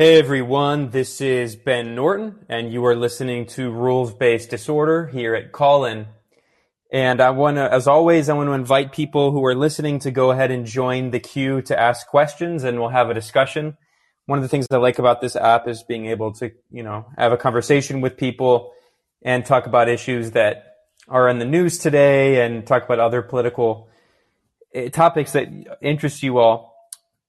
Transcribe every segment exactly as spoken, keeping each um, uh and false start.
Hey everyone, this is Ben Norton, and you are listening to Rules-Based Disorder here at Callin. And I want to, as always, I want to invite people who are listening to go ahead and join the queue to ask questions, and we'll have a discussion. One of the things I like about this app is being able to, you know, have a conversation with people and talk about issues that are in the news today and talk about other political topics that interest you all.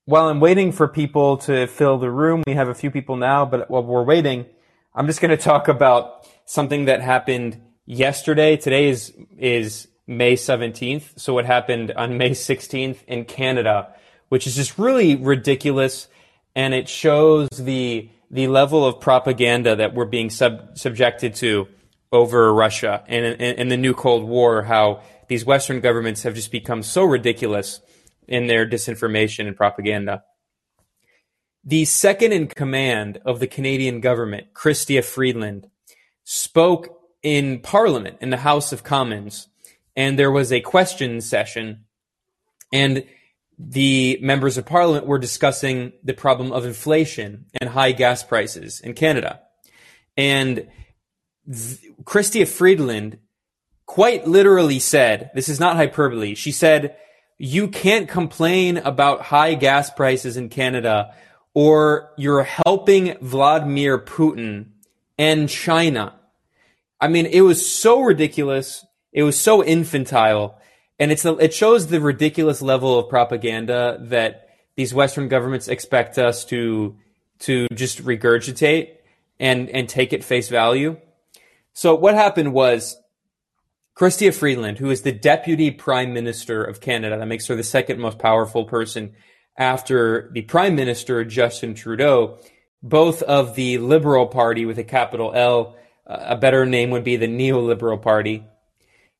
While I'm waiting for people to fill the room, we have a few people now, but while we're waiting, I'm just going to talk about something that happened yesterday. Today is is May seventeenth, so what happened on May sixteenth in Canada, which is just really ridiculous, and it shows the the level of propaganda that we're being sub, subjected to over Russia and in the new Cold War, how these Western governments have just become so ridiculous in their disinformation and propaganda. The second in command of the Canadian government, Chrystia Freeland, spoke in Parliament, in the House of Commons, and there was a question session, and the members of Parliament were discussing the problem of inflation and high gas prices in Canada. And Chrystia Freeland quite literally said, this is not hyperbole, she said, "You can't complain about high gas prices in Canada, or you're helping Vladimir Putin and China." I mean, it was so ridiculous. It was so infantile. And it's it shows the ridiculous level of propaganda that these Western governments expect us to to just regurgitate and, and take at face value. So what happened was, Chrystia Freeland, who is the Deputy Prime Minister of Canada, that makes her the second most powerful person after the Prime Minister, Justin Trudeau, both of the Liberal Party with a capital L, a better name would be the Neoliberal Party.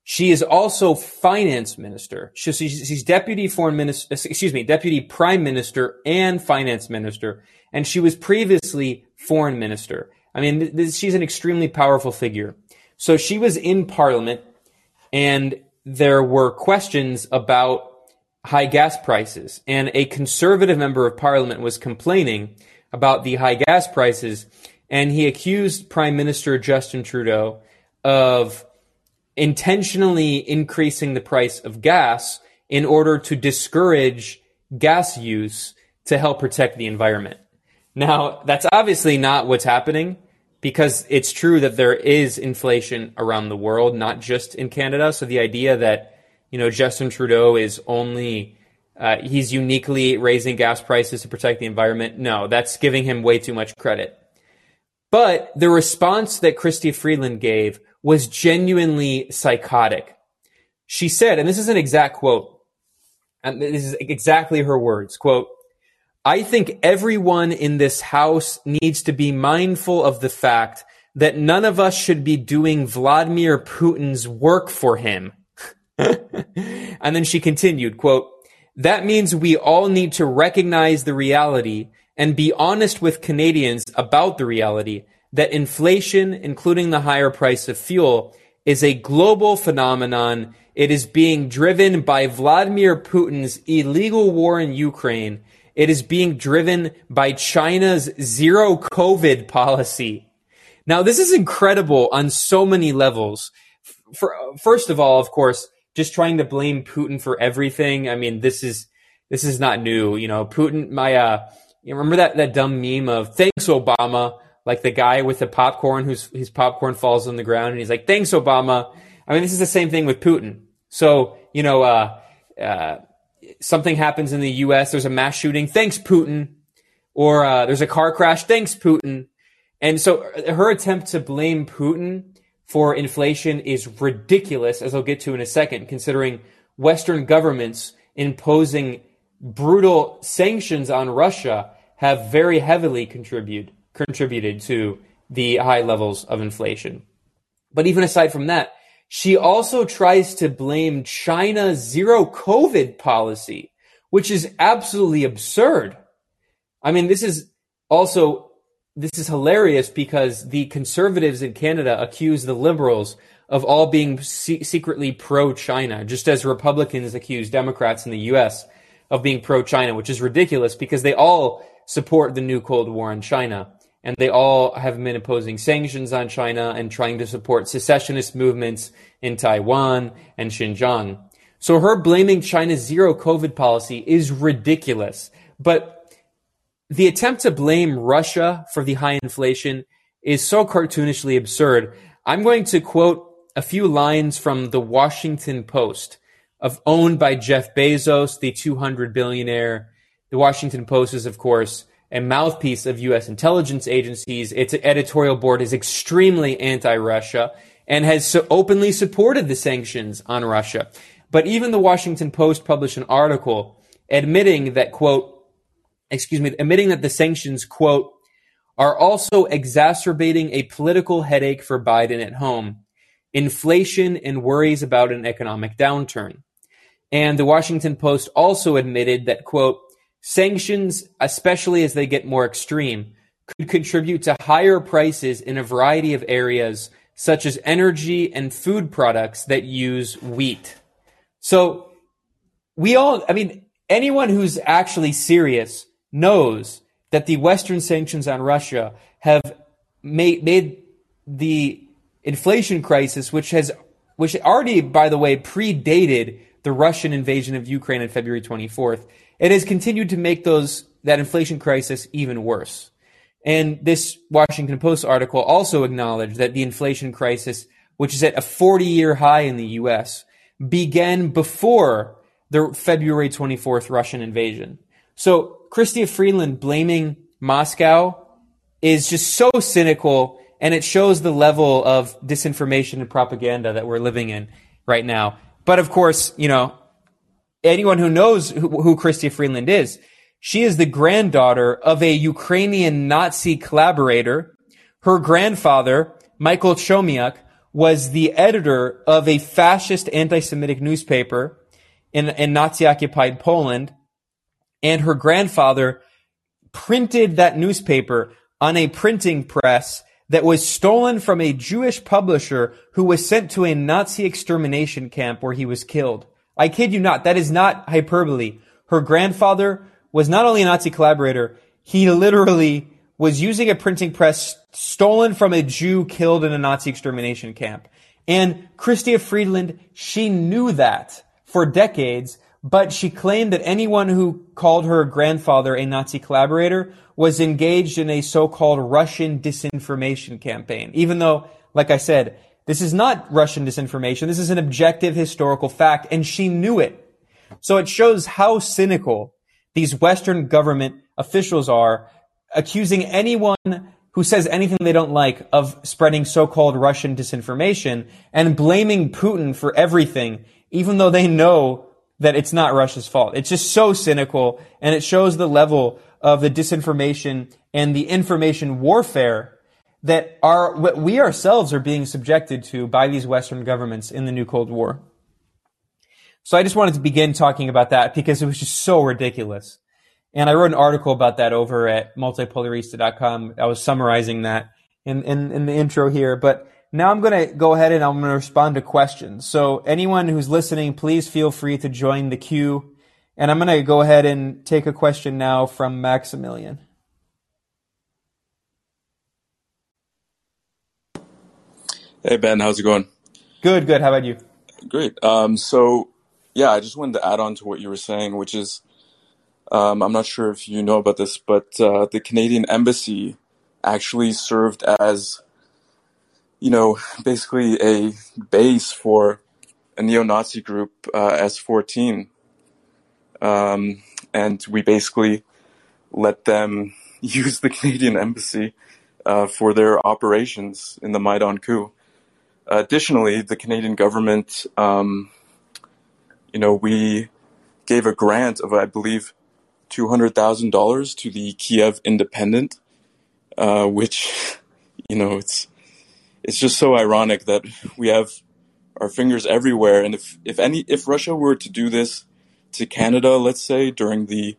She is also Finance Minister. She, she's Deputy Foreign Minister, excuse me, Deputy Prime Minister and Finance Minister, and she was previously Foreign Minister. I mean, this, she's an extremely powerful figure. So she was in Parliament, and there were questions about high gas prices. And a conservative member of parliament was complaining about the high gas prices. And he accused Prime Minister Justin Trudeau of intentionally increasing the price of gas in order to discourage gas use to help protect the environment. Now, that's obviously not what's happening, because it's true that there is inflation around the world, not just in Canada. So the idea that, you know, Justin Trudeau is only, uh, he's uniquely raising gas prices to protect the environment, no, that's giving him way too much credit. But the response that Chrystia Freeland gave was genuinely psychotic. She said, and this is an exact quote, and this is exactly her words, quote, "I think everyone in this house needs to be mindful of the fact that none of us should be doing Vladimir Putin's work for him." And then she continued, quote, "That means we all need to recognize the reality and be honest with Canadians about the reality that inflation, including the higher price of fuel, is a global phenomenon. It is being driven by Vladimir Putin's illegal war in Ukraine. It is being driven by China's zero COVID policy." Now, this is incredible on so many levels. For, first of all, of course, just trying to blame Putin for everything. I mean, this is this is not new. You know, Putin, my, uh, you remember that, that dumb meme of "Thanks, Obama," like the guy with the popcorn whose his popcorn falls on the ground and he's like, "Thanks, Obama." I mean, this is the same thing with Putin. So, you know, uh, uh, something happens in the U S, there's a mass shooting, "Thanks, Putin," or uh, there's a car crash, "Thanks, Putin." And so her attempt to blame Putin for inflation is ridiculous, as I'll get to in a second, considering Western governments imposing brutal sanctions on Russia have very heavily contribute, contributed to the high levels of inflation. But even aside from that, she also tries to blame China's zero COVID policy, which is absolutely absurd. I mean, this is also, this is hilarious because the conservatives in Canada accuse the liberals of all being se- secretly pro-China, just as Republicans accuse Democrats in the U S of being pro-China, which is ridiculous because they all support the new Cold War on China. And they all have been imposing sanctions on China and trying to support secessionist movements in Taiwan and Xinjiang. So her blaming China's zero COVID policy is ridiculous. But the attempt to blame Russia for the high inflation is so cartoonishly absurd. I'm going to quote a few lines from the Washington Post, of owned by Jeff Bezos, the two hundred billionaire. The Washington Post is, of course, a mouthpiece of U S intelligence agencies. Its editorial board is extremely anti-Russia and has so openly supported the sanctions on Russia. But even the Washington Post published an article admitting that, quote, excuse me, admitting that the sanctions, quote, are also exacerbating a political headache for Biden at home, inflation and worries about an economic downturn. And the Washington Post also admitted that, quote, sanctions, especially as they get more extreme, could contribute to higher prices in a variety of areas, such as energy and food products that use wheat. So we all, I mean, anyone who's actually serious knows that the Western sanctions on Russia have made, made the inflation crisis, which has, which already, by the way, predated the Russian invasion of Ukraine on February twenty-fourth. It has continued to make those, that inflation crisis even worse. And this Washington Post article also acknowledged that the inflation crisis, which is at a forty-year high in the U S, began before the February twenty-fourth Russian invasion. So Chrystia Freeland blaming Moscow is just so cynical, and it shows the level of disinformation and propaganda that we're living in right now. But of course, you know, anyone who knows who, who Chrystia Freeland is, she is the granddaughter of a Ukrainian Nazi collaborator. Her grandfather, Michael Chomiak, was the editor of a fascist anti-Semitic newspaper in, in Nazi-occupied Poland, and her grandfather printed that newspaper on a printing press that was stolen from a Jewish publisher who was sent to a Nazi extermination camp where he was killed. I kid you not, that is not hyperbole. Her grandfather was not only a Nazi collaborator, he literally was using a printing press stolen from a Jew killed in a Nazi extermination camp. And Chrystia Freeland, she knew that for decades, but she claimed that anyone who called her grandfather a Nazi collaborator was engaged in a so-called Russian disinformation campaign. Even though, like I said, this is not Russian disinformation. This is an objective historical fact, and she knew it. So it shows how cynical these Western government officials are, accusing anyone who says anything they don't like of spreading so-called Russian disinformation and blaming Putin for everything, even though they know that it's not Russia's fault. It's just so cynical, and it shows the level of the disinformation and the information warfare that are what we ourselves are being subjected to by these Western governments in the new Cold War. So I just wanted to begin talking about that because it was just so ridiculous. And I wrote an article about that over at multipolarista dot com. I was summarizing that in, in, in the intro here, but now I'm going to go ahead and I'm going to respond to questions. So anyone who's listening, please feel free to join the queue. And I'm going to go ahead and take a question now from Maximilian. Hey, Ben, how's it going? Good, good. How about you? Great. Um, so, yeah, I just wanted to add on to what you were saying, which is, um, I'm not sure if you know about this, but uh, the Canadian embassy actually served as, you know, basically a base for a neo-Nazi group, uh, S fourteen. Um, and we basically let them use the Canadian embassy uh, for their operations in the Maidan coup. Additionally, the Canadian government, um, you know, we gave a grant of, I believe, two hundred thousand dollars to the Kiev Independent, uh, which, you know, it's it's just so ironic that we have our fingers everywhere. And if, if any, if Russia were to do this to Canada, let's say, during the,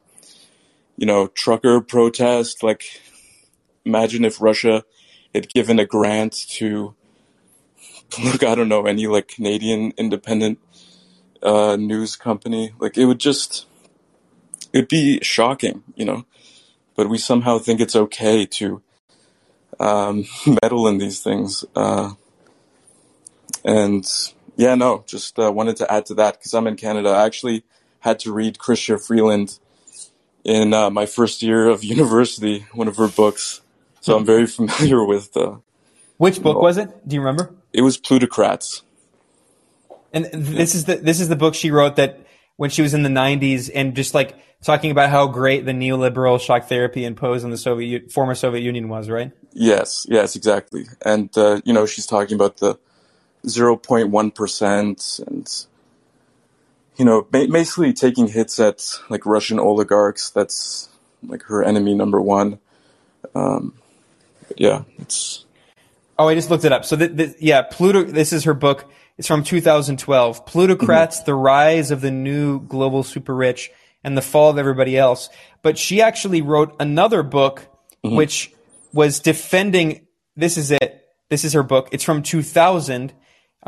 you know, trucker protest, like, imagine if Russia had given a grant to, look, I don't know, any, like, Canadian independent uh, news company. Like, it would just, it'd be shocking, you know. but we somehow think it's okay to um, meddle in these things. Uh, and yeah, no, just uh, wanted to add to that because I'm in Canada. I actually had to read Chrystia Freeland in uh, my first year of university, one of her books. So I'm very familiar with... Uh, Which book know, was it? Do you remember? It was Plutocrats. And this is the this is the book she wrote that when she was in the nineties and just like talking about how great the neoliberal shock therapy imposed on the Soviet former Soviet Union was, right? Yes, yes, exactly. And, uh, you know, she's talking about the zero point one percent and, you know, basically taking hits at like Russian oligarchs. That's like her enemy number one. Um, yeah, it's... Oh, I just looked it up. So, the, the, yeah, Pluto. This is her book. It's from two thousand twelve. Plutocrats, mm-hmm. The Rise of the New Global Super Rich and the Fall of Everybody Else. But she actually wrote another book, mm-hmm. which was defending. This is it. This is her book. It's from two thousand. I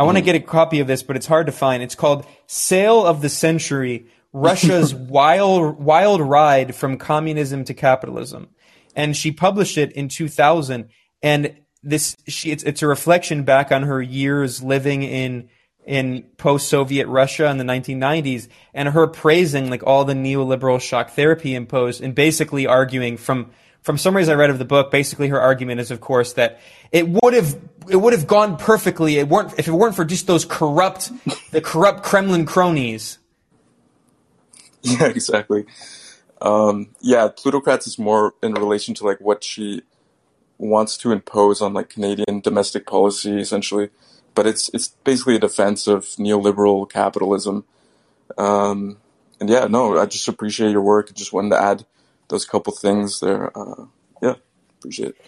mm-hmm. want to get a copy of this, but it's hard to find. It's called Sale of the Century, Russia's Wild, Wild Ride from Communism to Capitalism. And she published it in two thousand. And This she it's, it's a reflection back on her years living in in post-Soviet Russia in the nineteen nineties, and her praising like all the neoliberal shock therapy imposed, and basically arguing from from summaries I read of the book. Basically, her argument is, of course, that it would have it would have gone perfectly. It weren't if it weren't for just those corrupt the corrupt Kremlin cronies. Yeah, exactly. Um, yeah, Plutocrats is more in relation to like what she wants to impose on like Canadian domestic policy, essentially, but it's it's basically a defense of neoliberal capitalism. Um, and yeah, no, I just appreciate your work. I just wanted to add those couple things there. Uh, yeah, appreciate it.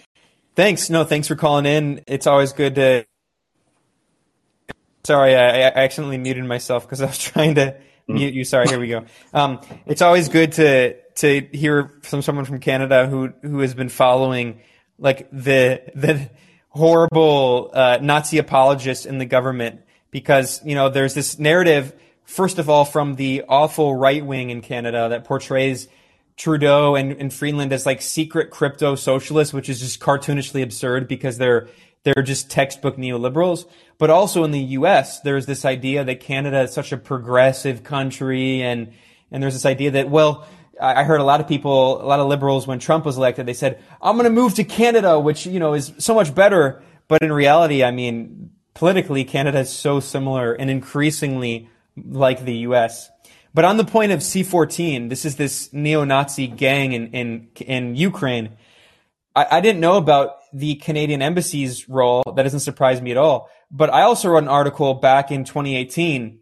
Thanks. No, thanks for calling in. It's always good to. Sorry, I, I accidentally muted myself because I was trying to mm-hmm. mute you. Sorry. Here we go. Um, it's always good to to hear from someone from Canada who who has been following like the the horrible uh, Nazi apologists in the government, because, you know, there's this narrative, first of all, from the awful right wing in Canada that portrays Trudeau and, and Freeland as like secret crypto socialists, which is just cartoonishly absurd because they're they're just textbook neoliberals. But also in the U S, there's this idea that Canada is such a progressive country, and and there's this idea that, well, I heard a lot of people, a lot of liberals, when Trump was elected, they said, I'm going to move to Canada, which, you know, is so much better. But in reality, I mean, politically, Canada is so similar and increasingly like the U S. But on the point of C fourteen, this is this neo-Nazi gang in, in, in Ukraine. I, I didn't know about the Canadian embassy's role. That doesn't surprise me at all. But I also wrote an article back in twenty eighteen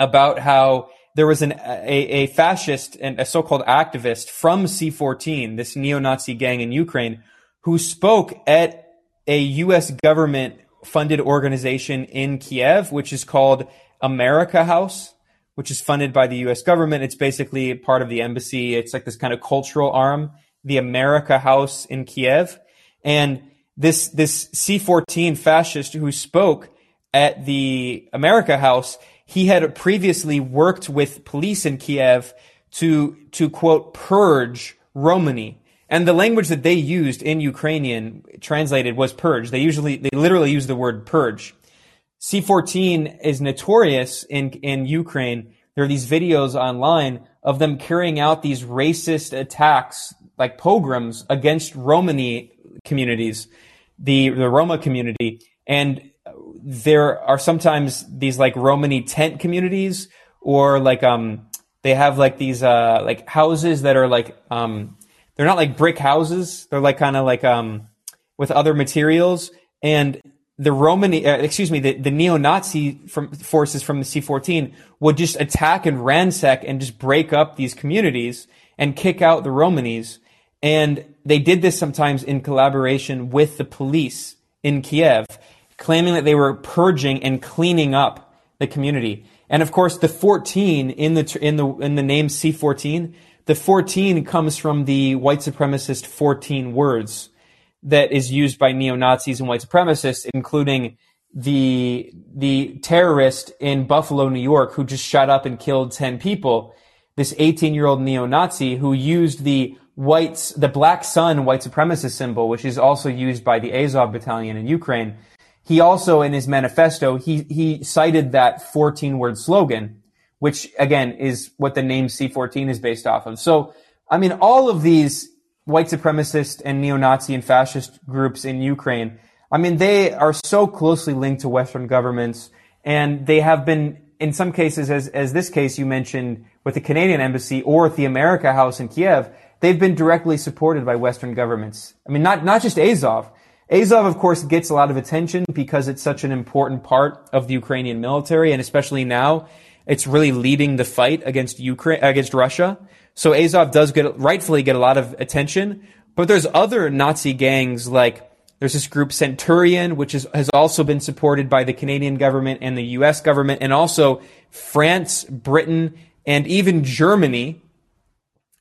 about how there was an a, a fascist and a so-called activist from C fourteen, this neo-Nazi gang in Ukraine, who spoke at a U S government-funded organization in Kiev, which is called America House, which is funded by the U S government. It's basically part of the embassy. It's like this kind of cultural arm, the America House in Kiev. And this this C fourteen fascist who spoke at the America House, he had previously worked with police in Kiev to, to quote, purge Romani. And the language that they used in Ukrainian translated was purge. They usually, they literally use the word purge. C fourteen is notorious in, in Ukraine. There are these videos online of them carrying out these racist attacks, like pogroms against Romani communities, the, the Roma community. And there are sometimes these like Romani tent communities, or like um they have like these uh like houses that are like um they're not like brick houses, they're like kind of like um with other materials. And the Romani uh, excuse me the, the neo-Nazi from forces from the C fourteen would just attack and ransack and just break up these communities and kick out the Romanis. And they did this sometimes in collaboration with the police in Kiev, claiming that they were purging and cleaning up the community. And of course, the fourteen in the in the in the name C fourteen, the fourteen comes from the white supremacist fourteen words that is used by neo-Nazis and white supremacists, including the the terrorist in Buffalo, New York, who just shot up and killed ten people. This eighteen-year-old neo-Nazi who used the whites, the black sun white supremacist symbol, which is also used by the Azov Battalion in Ukraine, he also, in his manifesto, he, he cited that fourteen-word slogan, which, again, is what the name C fourteen is based off of. So, I mean, all of these white supremacist and neo-Nazi and fascist groups in Ukraine, I mean, they are so closely linked to Western governments, and they have been, in some cases, as, as this case you mentioned with the Canadian embassy or at the America House in Kiev, they've been directly supported by Western governments. I mean, not, not just Azov. Azov, of course, gets a lot of attention because it's such an important part of the Ukrainian military, and especially now, it's really leading the fight against Ukraine, against Russia. So Azov does get, rightfully get a lot of attention, but there's other Nazi gangs, like there's this group Centurion, which is, has also been supported by the Canadian government and the U S government, and also France, Britain, and even Germany.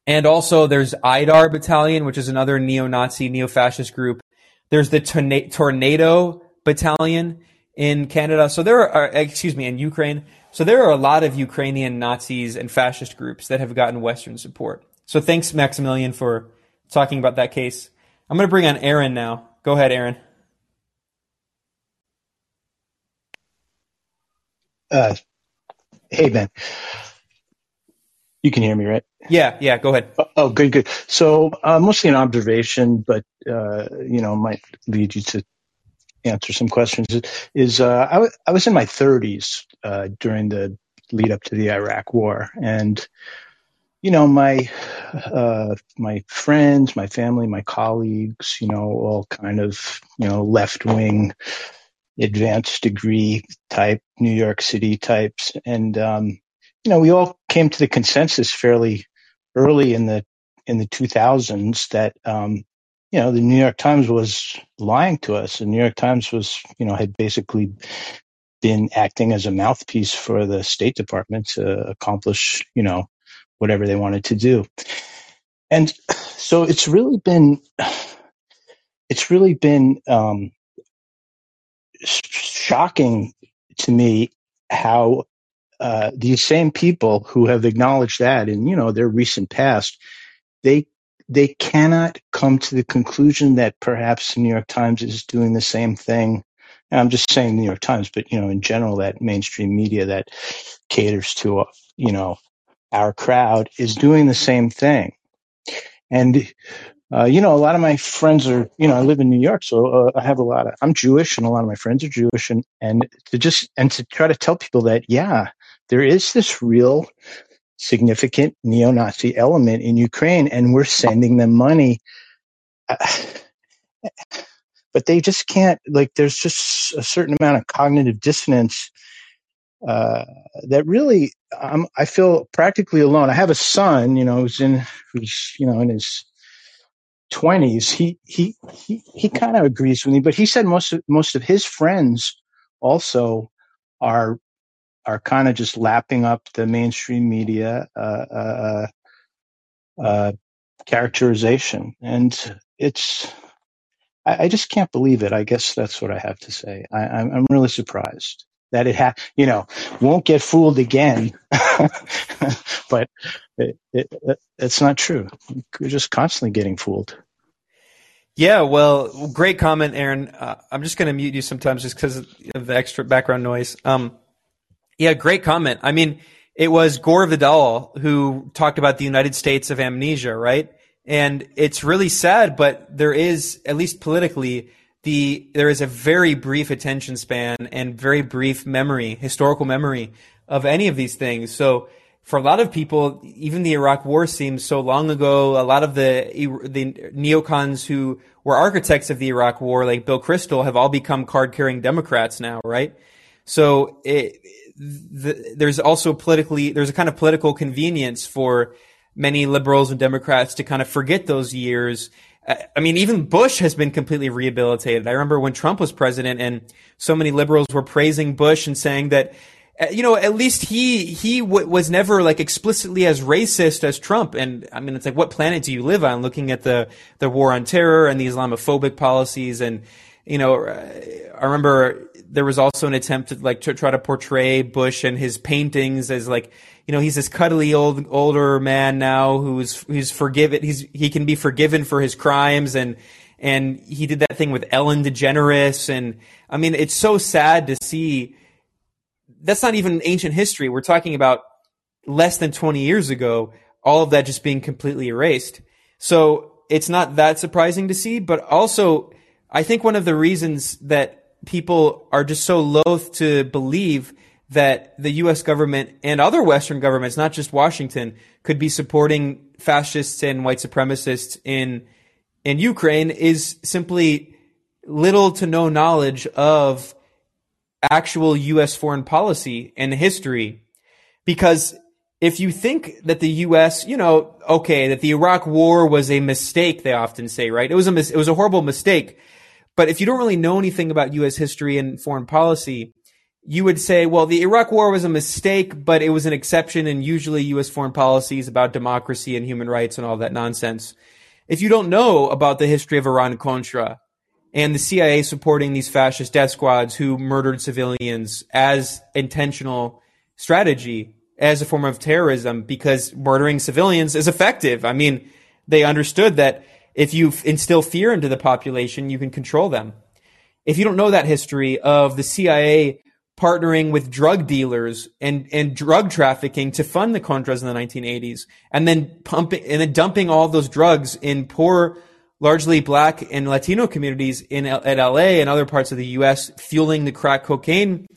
And also there's Idar Battalion, which is another neo-Nazi, neo-fascist group. There's the Torna- Tornado Battalion in Canada. So there are, excuse me, in Ukraine. So there are a lot of Ukrainian Nazis and fascist groups that have gotten Western support. So thanks, Maximilian, for talking about that case. I'm going to bring on Aaron now. Go ahead, Aaron. Uh, hey, Ben. You can hear me, right? Yeah, yeah, go ahead. Oh, oh good, good. So uh, mostly an observation, but, uh, you know, might lead you to answer some questions. Is uh, I, w- I was in my thirties uh, during the lead up to the Iraq War. And, you know, my uh, my friends, my family, my colleagues, you know, all kind of, you know, left-wing, advanced degree type, New York City types. And, um you know, we all came to the consensus fairly early in the in the two thousands that, um, you know, the New York Times was lying to us. The New York Times was, you know, had basically been acting as a mouthpiece for the State Department to accomplish, you know, whatever they wanted to do. And so it's really been it's really been um, shocking to me how Uh, these same people who have acknowledged that in, you know, their recent past, they they cannot come to the conclusion that perhaps the New York Times is doing the same thing. And I'm just saying New York Times, but, you know, in general, that mainstream media that caters to, uh, you know, our crowd is doing the same thing. And, uh, you know, a lot of my friends are, you know, I live in New York, so uh, I have a lot of, I'm Jewish and a lot of my friends are Jewish. And, and to just, and to try to tell people that, yeah, there is this real significant neo-Nazi element in Ukraine, and we're sending them money. But they just can't, like, there's just a certain amount of cognitive dissonance uh, that really, I'm, I feel practically alone. I have a son, you know, who's in, who's, you know, in his twenties. He, he, he, he kind of agrees with me, but he said most of, most of his friends also are, are kind of just lapping up the mainstream media uh, uh, uh, characterization. And it's, I, I just can't believe it. I guess that's what I have to say. I, I'm, I'm really surprised that it, ha- you know, won't get fooled again, but it, it, it, it's not true. You're just constantly getting fooled. Yeah, well, great comment, Aaron. Uh, I'm just going to mute you sometimes just because of the extra background noise. Um, Yeah, great comment. I mean, it was Gore Vidal who talked about the United States of amnesia, right? And it's really sad, but there is, at least politically, the there is a very brief attention span and very brief memory, historical memory of any of these things. So for a lot of people, even the Iraq War seems so long ago. A lot of the the neocons who were architects of the Iraq War, like Bill Kristol, have all become card-carrying Democrats now, right? So it, the, there's also politically, there's a kind of political convenience for many liberals and Democrats to kind of forget those years. I mean, even Bush has been completely rehabilitated. I remember when Trump was president and so many liberals were praising Bush and saying that, you know, at least he, he w- was never like explicitly as racist as Trump. And I mean, it's like, what planet do you live on looking at the, the war on terror and the Islamophobic policies and, you know, I remember there was also an attempt to like to try to portray Bush and his paintings as like, you know, he's this cuddly old older man now who's who's forgiven. He's he can be forgiven for his crimes, and and he did that thing with Ellen DeGeneres, and I mean, it's so sad to see. That's not even ancient history. We're talking about less than twenty years ago, all of that just being completely erased. So it's not that surprising to see, but also I think one of the reasons that people are just so loath to believe that the U S government and other Western governments, not just Washington, could be supporting fascists and white supremacists in in Ukraine is simply little to no knowledge of actual U S foreign policy and history. Because if you think that the U S, you know, okay, that the Iraq War was a mistake, they often say, right? It was a mis- it was a horrible mistake. But if you don't really know anything about U S history and foreign policy, you would say, well, the Iraq War was a mistake, but it was an exception, and usually U S foreign policy is about democracy and human rights and all that nonsense. If you don't know about the history of Iran-Contra and the C I A supporting these fascist death squads who murdered civilians as intentional strategy, as a form of terrorism, because murdering civilians is effective. I mean, they understood that if you instill fear into the population, you can control them. If you don't know that history of the C I A partnering with drug dealers and, and drug trafficking to fund the Contras in the nineteen eighties, and then pumping and then dumping all those drugs in poor, largely Black and Latino communities in at L A and other parts of the U S, fueling the crack cocaine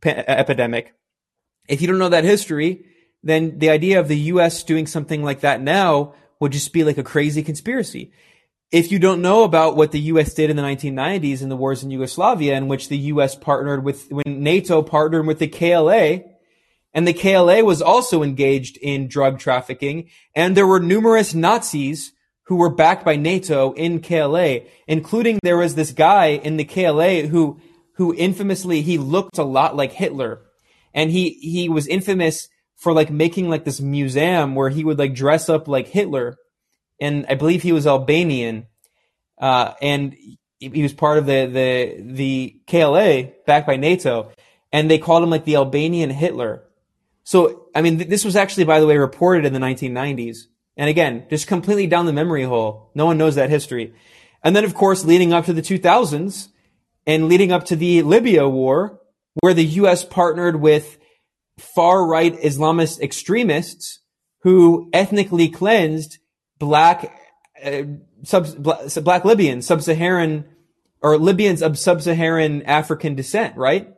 pe- epidemic. If you don't know that history, then the idea of the U S doing something like that now would just be like a crazy conspiracy. If you don't know about what the U S did in the nineteen nineties in the wars in Yugoslavia, in which the U S partnered with, when NATO partnered with the K L A, and the K L A was also engaged in drug trafficking, and there were numerous Nazis who were backed by NATO in K L A, including there was this guy in the K L A who, who infamously, he looked a lot like Hitler. And he, he was infamous for like making like this museum where he would like dress up like Hitler. And I believe he was Albanian. Uh, and he was part of the, the, the K L A backed by NATO. And they called him like the Albanian Hitler. So, I mean, th- this was actually, by the way, reported in the nineteen nineties. And again, just completely down the memory hole. No one knows that history. And then, of course, leading up to the two thousands and leading up to the Libya war, where the U S partnered with far-right Islamist extremists who ethnically cleansed black, uh, sub, black Libyans, sub-Saharan, or Libyans of sub-Saharan African descent, right?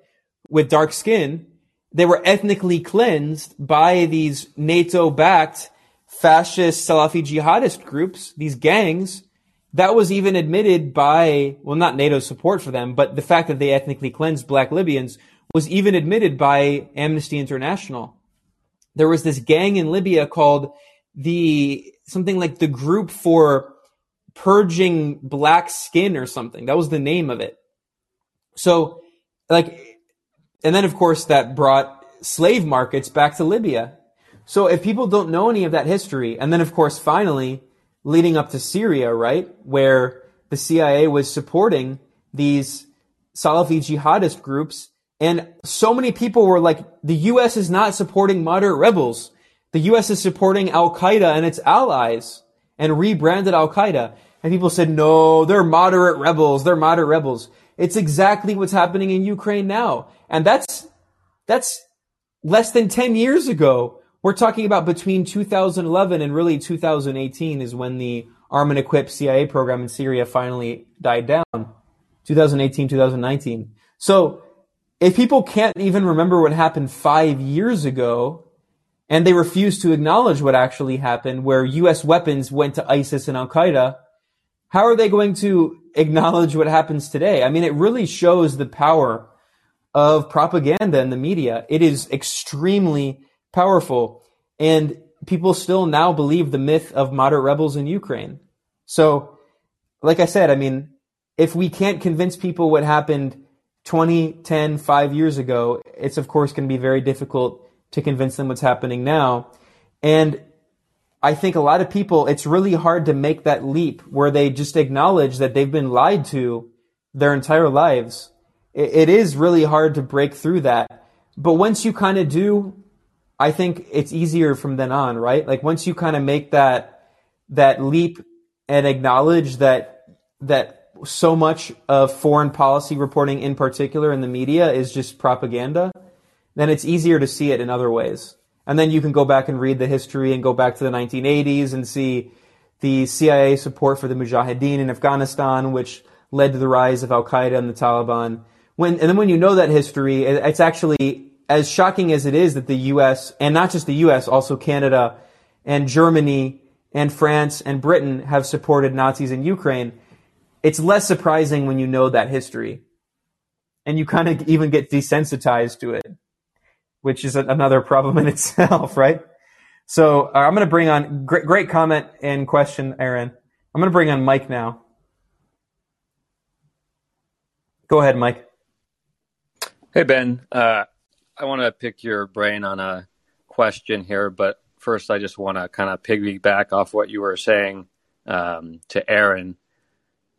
With dark skin. They were ethnically cleansed by these NATO-backed fascist Salafi jihadist groups, these gangs. That was even admitted by, well, not NATO's support for them, but the fact that they ethnically cleansed black Libyans was even admitted by Amnesty International. There was this gang in Libya called the, something like the Group for Purging Black Skin or something. That was the name of it. So, like, and then of course that brought slave markets back to Libya. So if people don't know any of that history, and then of course finally, leading up to Syria, right, where the C I A was supporting these Salafi jihadist groups. And so many people were like, the U S is not supporting moderate rebels. The U S is supporting Al Qaeda and its allies, and rebranded Al Qaeda. And people said, no, they're moderate rebels. They're moderate rebels. It's exactly what's happening in Ukraine now. And that's, that's less than ten years ago. We're talking about between two thousand eleven and really two thousand eighteen is when the arm and equip C I A program in Syria finally died down. two thousand eighteen, two thousand nineteen. So if people can't even remember what happened five years ago, and they refuse to acknowledge what actually happened, where U S weapons went to ISIS and Al Qaeda, how are they going to acknowledge what happens today? I mean, it really shows the power of propaganda in the media. It is extremely powerful, and people still now believe the myth of moderate rebels in Ukraine. So, like I said, I mean, if we can't convince people what happened twenty, ten, five years ago, it's of course going to be very difficult to convince them what's happening now. And I think a lot of people, it's really hard to make that leap where they just acknowledge that they've been lied to their entire lives. It, it is really hard to break through that. But once you kind of do, I think it's easier from then on, right? Like once you kind of make that, that leap and acknowledge that, that so much of foreign policy reporting in particular in the media is just propaganda, then it's easier to see it in other ways. And then you can go back and read the history and go back to the nineteen eighties and see the C I A support for the Mujahideen in Afghanistan, which led to the rise of Al Qaeda and the Taliban. When, and then when you know that history, it's actually, as shocking as it is that the U S, and not just the U S, also Canada and Germany and France and Britain have supported Nazis in Ukraine, it's less surprising when you know that history. And you kind of even get desensitized to it, which is a, another problem in itself, right? So uh, I'm going to bring on, great, great comment and question, Aaron. I'm going to bring on Mike now. Go ahead, Mike. Hey, Ben. Uh, I want to pick your brain on a question here, but first I just want to kind of piggyback off what you were saying um, to Aaron.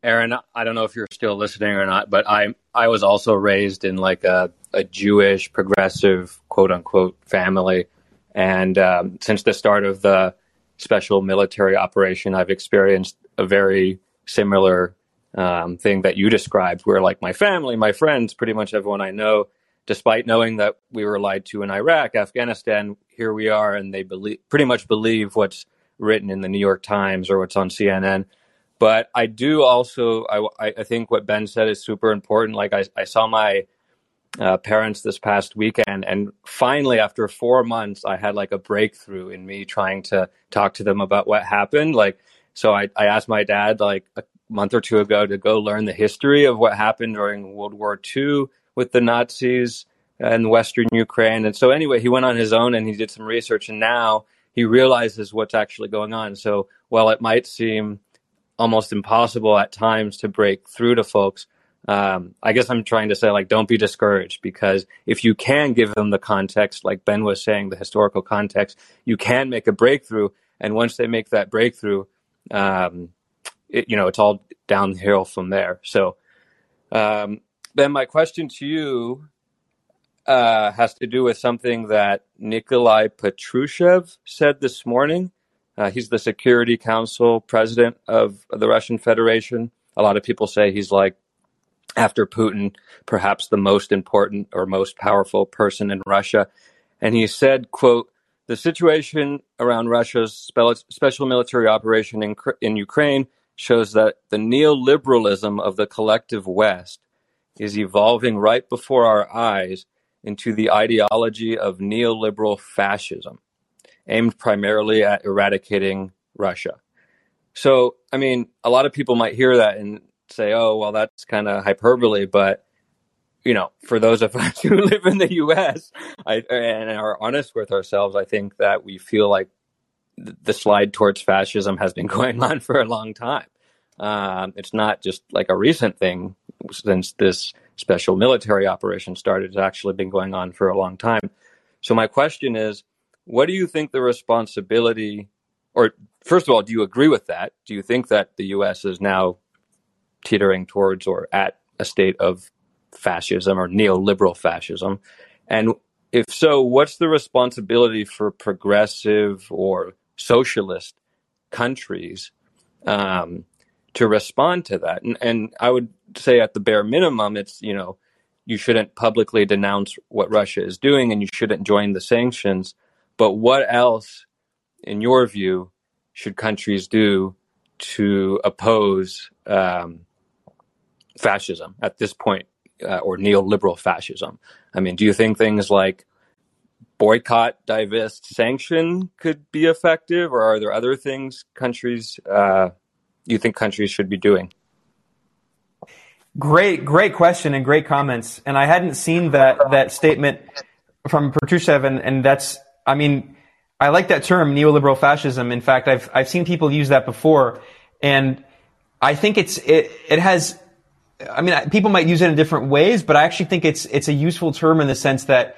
Aaron, I don't know if you're still listening or not, but I I was also raised in like a, a Jewish progressive quote unquote family. And um, since the start of the special military operation, I've experienced a very similar um, thing that you described, where like my family, my friends, pretty much everyone I know, despite knowing that we were lied to in Iraq, Afghanistan, here we are, and they believe, pretty much believe what's written in the New York Times or what's on C N N. But I do also, I, I think what Ben said is super important. Like I, I saw my uh, parents this past weekend, and finally, after four months, I had like a breakthrough in me trying to talk to them about what happened. Like, so I, I asked my dad like a month or two ago to go learn the history of what happened during World War Two with the Nazis and Western Ukraine. And so anyway, he went on his own and he did some research, and now he realizes what's actually going on. So while it might seem almost impossible at times to break through to folks, um, I guess I'm trying to say, like, don't be discouraged, because if you can give them the context, like Ben was saying, the historical context, you can make a breakthrough. And once they make that breakthrough, um, it, you know, it's all downhill from there. So, um, Ben, my question to you uh, has to do with something that Nikolai Patrushev said this morning. Uh, he's the Security Council president of the Russian Federation. A lot of people say he's like, after Putin, perhaps the most important or most powerful person in Russia. And he said, quote, "The situation around Russia's special military operation in, in Ukraine shows that the neoliberalism of the collective West is evolving right before our eyes into the ideology of neoliberal fascism, aimed primarily at eradicating Russia." So, I mean, a lot of people might hear that and say, oh, well, that's kind of hyperbole. But, you know, for those of us who live in the U S I, and are honest with ourselves, I think that we feel like the slide towards fascism has been going on for a long time. Um, it's not just like a recent thing since this special military operation started. It's actually been going on for a long time. So my question is, what do you think the responsibility, or first of all, do you agree with that? Do you think that the U S is now teetering towards or at a state of fascism or neoliberal fascism? And if so, what's the responsibility for progressive or socialist countries um, to respond to that? And, and I would say at the bare minimum, it's, you know, you shouldn't publicly denounce what Russia is doing and you shouldn't join the sanctions. But what else, in your view, should countries do to oppose um, fascism at this point, uh, or neoliberal fascism? I mean, do you think things like boycott, divest, sanction could be effective, or are there other things countries uh, you think countries should be doing? Great, great question and great comments. And I hadn't seen that that statement from Patrushev, and, and that's, I mean, I like that term, neoliberal fascism. In fact, I've I've seen people use that before, and I think it's it it has. I mean, people might use it in different ways, but I actually think it's it's a useful term in the sense that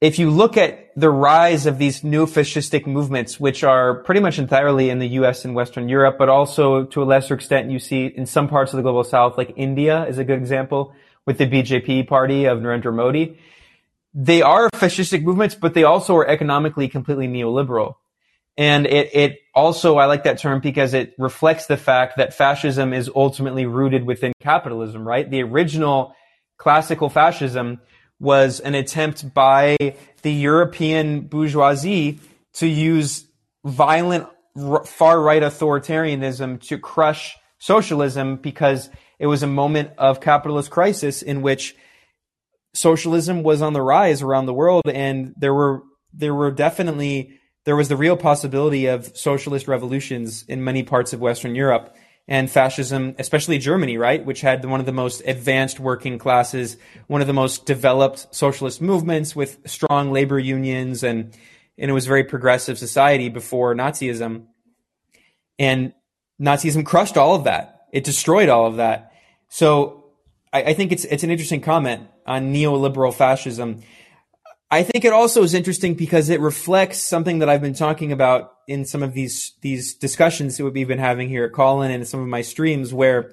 if you look at the rise of these new fascistic movements, which are pretty much entirely in the U S and Western Europe, but also to a lesser extent, you see in some parts of the global South, like India is a good example with the B J P party of Narendra Modi. They are fascistic movements, but they also are economically completely neoliberal. And it, it also, I like that term because it reflects the fact that fascism is ultimately rooted within capitalism, right? The original classical fascism was an attempt by the European bourgeoisie to use violent far-right authoritarianism to crush socialism because it was a moment of capitalist crisis in which socialism was on the rise around the world, and there were there were definitely there was the real possibility of socialist revolutions in many parts of Western Europe. And fascism, especially Germany, right, which had one of the most advanced working classes, one of the most developed socialist movements with strong labor unions, and and it was a very progressive society before Nazism. And Nazism crushed all of that. It destroyed all of that. So I, I think it's it's an interesting comment on neoliberal fascism. I think it also is interesting because it reflects something that I've been talking about in some of these these discussions that we've been having here at Callin and in some of my streams, where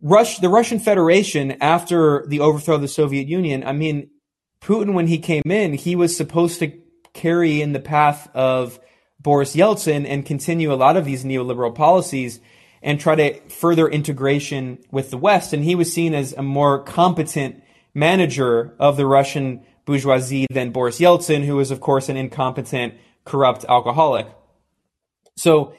Rush, the Russian Federation, after the overthrow of the Soviet Union, I mean, Putin, when he came in, he was supposed to carry in the path of Boris Yeltsin and continue a lot of these neoliberal policies and try to further integration with the West. And he was seen as a more competent manager of the Russian bourgeoisie than Boris Yeltsin, who was, of course, an incompetent, corrupt alcoholic. So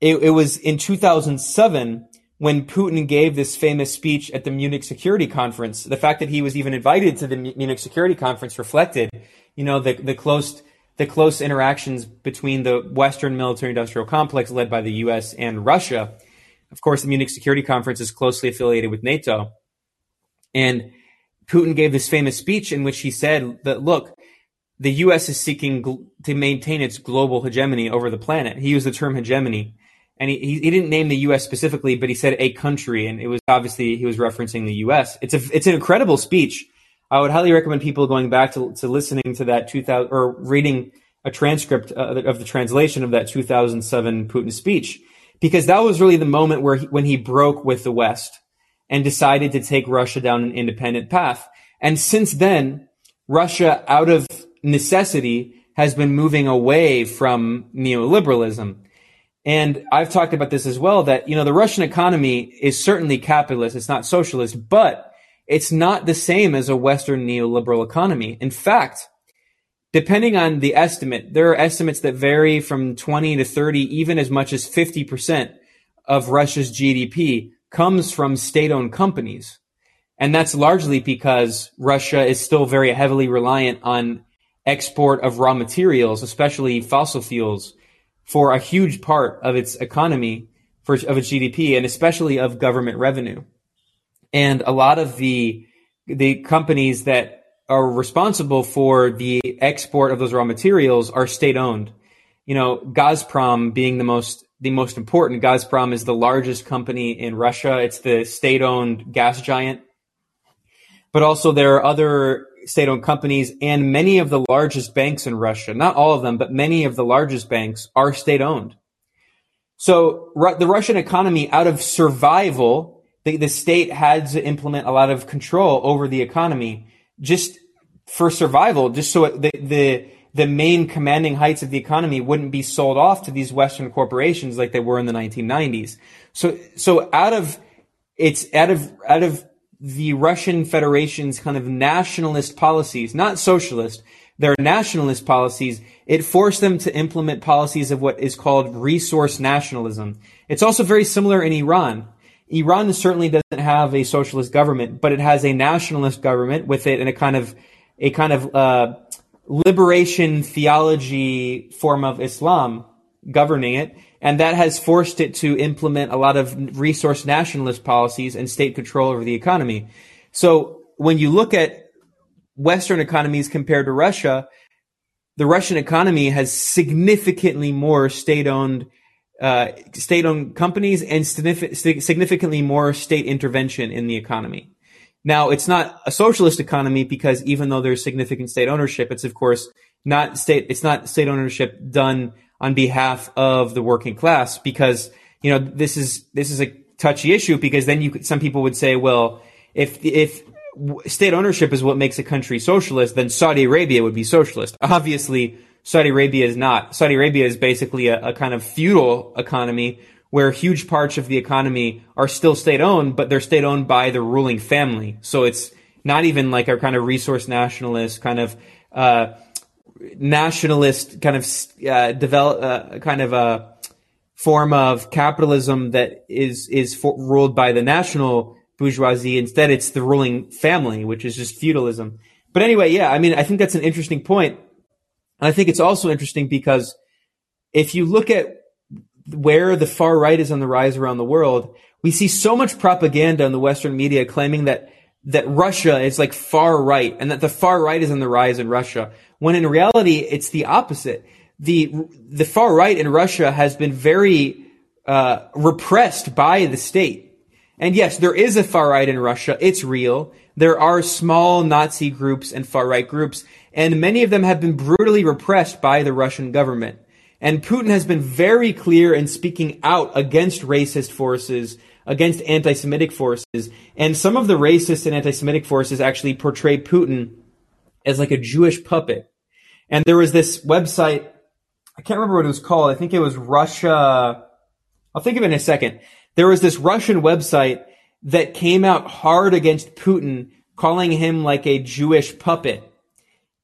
it, it was in two thousand seven when Putin gave this famous speech at the Munich Security Conference. The fact that he was even invited to the Munich Security Conference reflected, you know, the, the close the close interactions between the Western military-industrial complex led by the U S and Russia. Of course, the Munich Security Conference is closely affiliated with NATO. And Putin gave this famous speech in which he said that, look, the U S is seeking gl- to maintain its global hegemony over the planet. He used the term hegemony. And he, he didn't name the U S specifically, but he said a country. And it was obviously he was referencing the U S. It's a, it's an incredible speech. I would highly recommend people going back to, to listening to that two thousand or reading a transcript uh, of the translation of that two thousand seven Putin speech, because that was really the moment where he, when he broke with the West and decided to take Russia down an independent path. And since then, Russia, out of necessity, has been moving away from neoliberalism. And I've talked about this as well, that, you know, the Russian economy is certainly capitalist. It's not socialist, but it's not the same as a Western neoliberal economy. In fact, depending on the estimate, there are estimates that vary from twenty to thirty, even as much as fifty percent of Russia's G D P comes from state-owned companies. And that's largely because Russia is still very heavily reliant on export of raw materials, especially fossil fuels, for a huge part of its economy, for, of its G D P, and especially of government revenue. And a lot of the the companies that are responsible for the export of those raw materials are state-owned. You know, Gazprom being the most the most important. Gazprom is the largest company in Russia. It's the state-owned gas giant. But also there are other state-owned companies, and many of the largest banks in Russia, not all of them, but many of the largest banks are state-owned. So the Russian economy, out of survival, the, the state had to implement a lot of control over the economy just for survival, just so the the the main commanding heights of the economy wouldn't be sold off to these Western corporations like they were in the nineteen nineties. So, so out of, it's out of, out of the Russian Federation's kind of nationalist policies, not socialist, their nationalist policies, it forced them to implement policies of what is called resource nationalism. It's also very similar in Iran. Iran certainly doesn't have a socialist government, but it has a nationalist government with it and a kind of, a kind of, uh, liberation theology form of Islam governing it, and that has forced it to implement a lot of resource nationalist policies and state control over the economy. So when you look at Western economies compared to Russia, the Russian economy has significantly more state-owned uh, state-owned companies and significantly more state intervention in the economy. Now, it's not a socialist economy because even though there's significant state ownership, it's of course not state, it's not state ownership done on behalf of the working class, because, you know, this is, this is a touchy issue, because then you could, some people would say, well, if, if state ownership is what makes a country socialist, then Saudi Arabia would be socialist. Obviously, Saudi Arabia is not. Saudi Arabia is basically a, a kind of feudal economy where huge parts of the economy are still state-owned, but they're state-owned by the ruling family. So it's not even like a kind of resource nationalist, kind of uh, nationalist, kind of uh, develop, uh, kind of a form of capitalism that is is for, ruled by the national bourgeoisie. Instead, it's the ruling family, which is just feudalism. But anyway, yeah, I mean, I think that's an interesting point. And I think it's also interesting because if you look at where the far right is on the rise around the world, we see so much propaganda in the Western media claiming that that Russia is like far right and that the far right is on the rise in Russia, when in reality, it's the opposite. The the far right in Russia has been very uh repressed by the state. And yes, there is a far right in Russia. It's real. There are small Nazi groups and far right groups, and many of them have been brutally repressed by the Russian government. And Putin has been very clear in speaking out against racist forces, against anti-Semitic forces. And some of the racist and anti-Semitic forces actually portray Putin as like a Jewish puppet. And there was this website, I can't remember what it was called. I think it was Russia. I'll think of it in a second. There was this Russian website that came out hard against Putin, calling him like a Jewish puppet.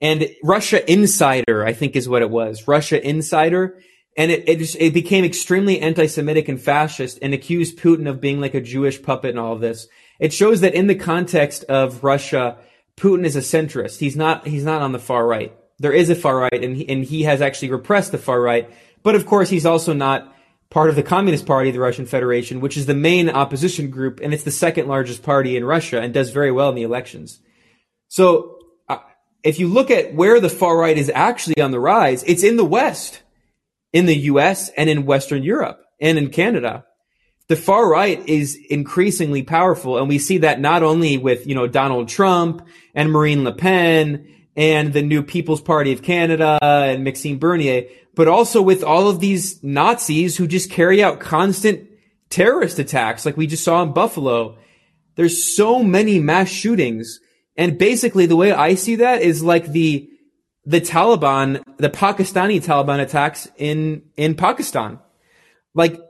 And Russia Insider, I think is what it was, Russia Insider. And it, it, just, it became extremely anti-Semitic and fascist and accused Putin of being like a Jewish puppet and all of this. It shows that in the context of Russia, Putin is a centrist. He's not, he's not on the far right. There is a far right, and he, and he has actually repressed the far right. But of course, he's also not part of the Communist Party, the Russian Federation, which is the main opposition group. And it's the second largest party in Russia and does very well in the elections. So, if you look at where the far right is actually on the rise, it's in the West, in the U S and in Western Europe and in Canada. The far right is increasingly powerful. And we see that not only with, you know, Donald Trump and Marine Le Pen and the New People's Party of Canada and Maxime Bernier, but also with all of these Nazis who just carry out constant terrorist attacks like we just saw in Buffalo. There's so many mass shootings. And basically the way I see that is like the, the Taliban, the Pakistani Taliban attacks in, in Pakistan. Like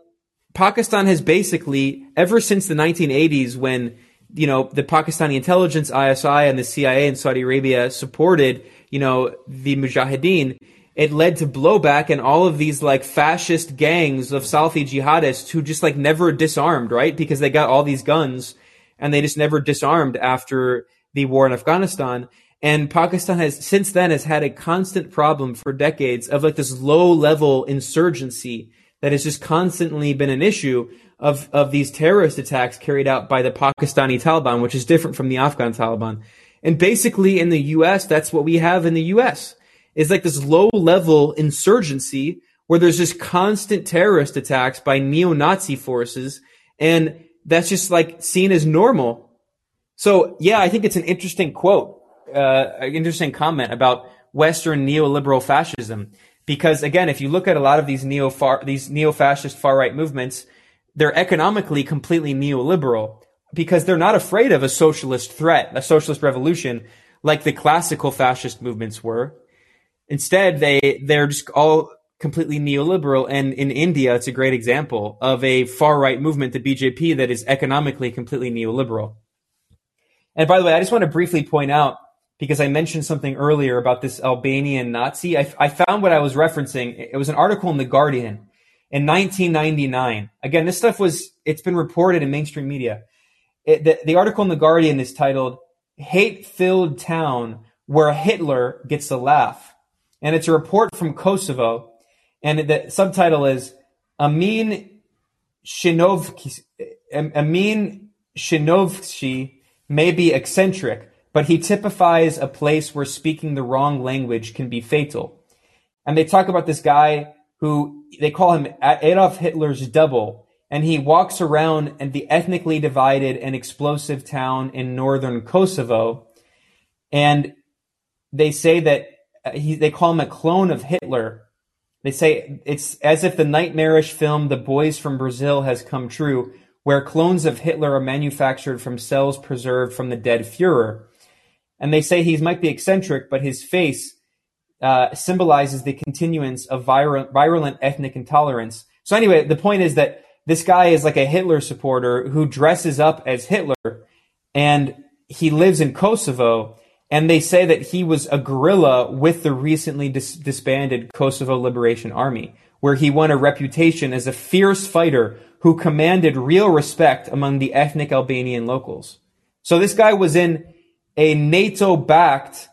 Pakistan has basically, ever since the nineteen eighties, when, you know, the Pakistani intelligence, I S I and the C I A in Saudi Arabia supported, you know, the Mujahideen, it led to blowback and all of these like fascist gangs of Salafi jihadists who just like never disarmed, right? Because they got all these guns and they just never disarmed after the war in Afghanistan. And Pakistan has since then has had a constant problem for decades of like this low level insurgency that has just constantly been an issue of, of these terrorist attacks carried out by the Pakistani Taliban, which is different from the Afghan Taliban. And basically in the U S, that's what we have in the U S is like this low level insurgency where there's just constant terrorist attacks by neo-Nazi forces. And that's just like seen as normal. So, yeah, I think it's an interesting quote, uh, an interesting comment about Western neoliberal fascism. Because, again, if you look at a lot of these neo-far, these neo-fascist far-right movements, they're economically completely neoliberal because they're not afraid of a socialist threat, a socialist revolution like the classical fascist movements were. Instead, they, they're just all completely neoliberal. And in India, it's a great example of a far-right movement, the B J P, that is economically completely neoliberal. And by the way, I just want to briefly point out, because I mentioned something earlier about this Albanian Nazi. I, I found what I was referencing. It was an article in The Guardian in nineteen ninety-nine. Again, this stuff was, it's been reported in mainstream media. It, the, the article in The Guardian is titled, "Hate-Filled Town Where Hitler Gets a Laugh." And it's a report from Kosovo. And the subtitle is, Amin Shinovsky, Amin Shinovsky, may be eccentric, but he typifies a place where speaking the wrong language can be fatal. And they talk about this guy who they call him Adolf Hitler's double. and he walks around in the ethnically divided and explosive town in northern Kosovo, and they say that he, they call him a clone of Hitler. They say it's as if the nightmarish film The Boys from Brazil has come true, where clones of Hitler are manufactured from cells preserved from the dead Führer. And they say he might be eccentric, but his face uh, symbolizes the continuance of virulent, virulent ethnic intolerance. So anyway, the point is that this guy is like a Hitler supporter who dresses up as Hitler, and he lives in Kosovo. And they say that he was a guerrilla with the recently dis- disbanded Kosovo Liberation Army, where he won a reputation as a fierce fighter who commanded real respect among the ethnic Albanian locals. So this guy was in a NATO-backed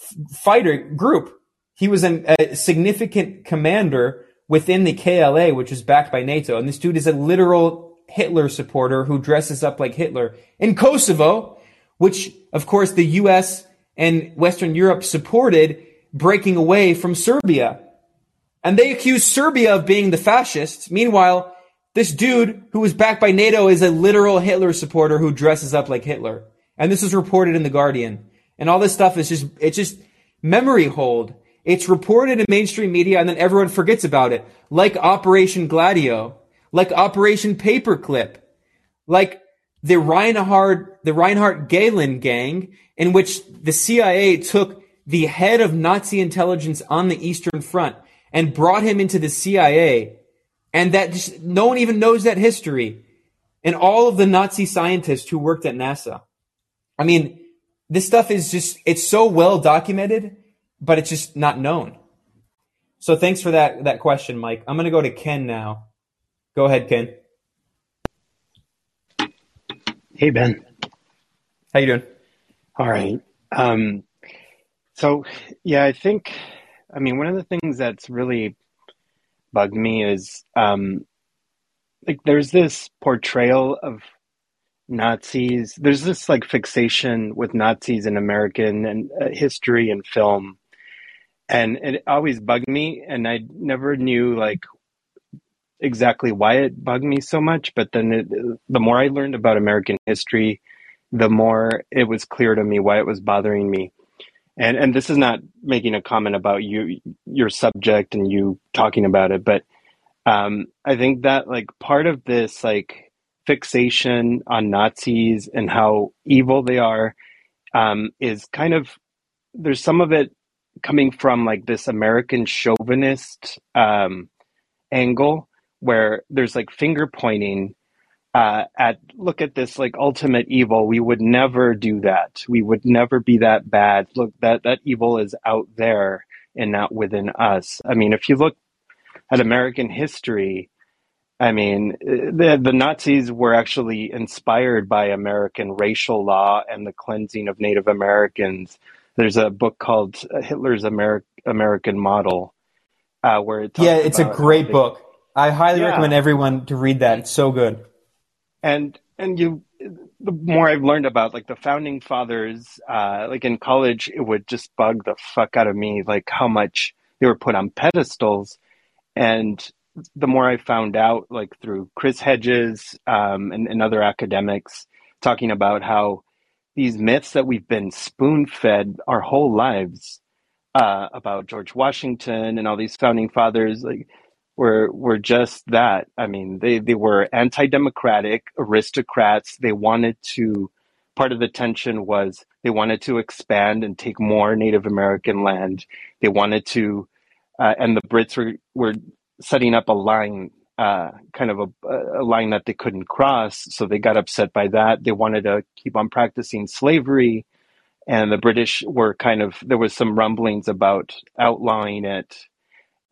f- fighter group. He was an, a significant commander within the K L A, which is backed by NATO. And this dude is a literal Hitler supporter who dresses up like Hitler in Kosovo, which, of course, the U S and Western Europe supported breaking away from Serbia. And they accuse Serbia of being the fascists. Meanwhile, this dude who was backed by NATO is a literal Hitler supporter who dresses up like Hitler. And this is reported in The Guardian. And all this stuff is just, it's just memory hold. It's reported in mainstream media and then everyone forgets about it. Like Operation Gladio, like Operation Paperclip, like the Reinhard, the Reinhard Gehlen gang, in which the C I A took the head of Nazi intelligence on the Eastern Front and brought him into the C I A. And that just, no one even knows that history. And all of the Nazi scientists who worked at NASA. I mean, this stuff is just, it's so well documented, but it's just not known. So thanks for that, that question, Mike. I'm going to go to Ken now. Go ahead, Ken. Hey, Ben. How you doing? All right. Um, so, yeah, I think, I mean, one of the things that's really bugged me is, um, like, there's this portrayal of Nazis. There's this, like, fixation with Nazis in American and uh, history and film. And it always bugged me, and I never knew, like, exactly why it bugged me so much, but then it, the more I learned about American history, the more it was clear to me why it was bothering me. And and this is not making a comment about you, your subject and you talking about it, but um, I think that like part of this like fixation on Nazis and how evil they are um, is kind of, there's some of it coming from like this American chauvinist um, angle, where there's like finger pointing uh, at, look at this like ultimate evil. We would never do that. We would never be that bad. Look, that, that evil is out there and not within us. I mean, if you look at American history, I mean, the, the Nazis were actually inspired by American racial law and the cleansing of Native Americans. There's a book called Hitler's Ameri- American Model, uh, where it talks yeah, it's about a great they, book. I highly yeah. recommend everyone to read that. It's so good. And and you, the more I've learned about like the founding fathers, uh, like in college, it would just bug the fuck out of me, like how much they were put on pedestals. And the more I found out, like through Chris Hedges um, and, and other academics talking about how these myths that we've been spoon-fed our whole lives uh, about George Washington and all these founding fathers, like, Were were just that. I mean, they, they were anti-democratic aristocrats. They wanted to, part of the tension was they wanted to expand and take more Native American land. They wanted to, uh, and the Brits were, were setting up a line, uh, kind of a, a line that they couldn't cross. So they got upset by that. They wanted to keep on practicing slavery. And the British were kind of, there was some rumblings about outlawing it.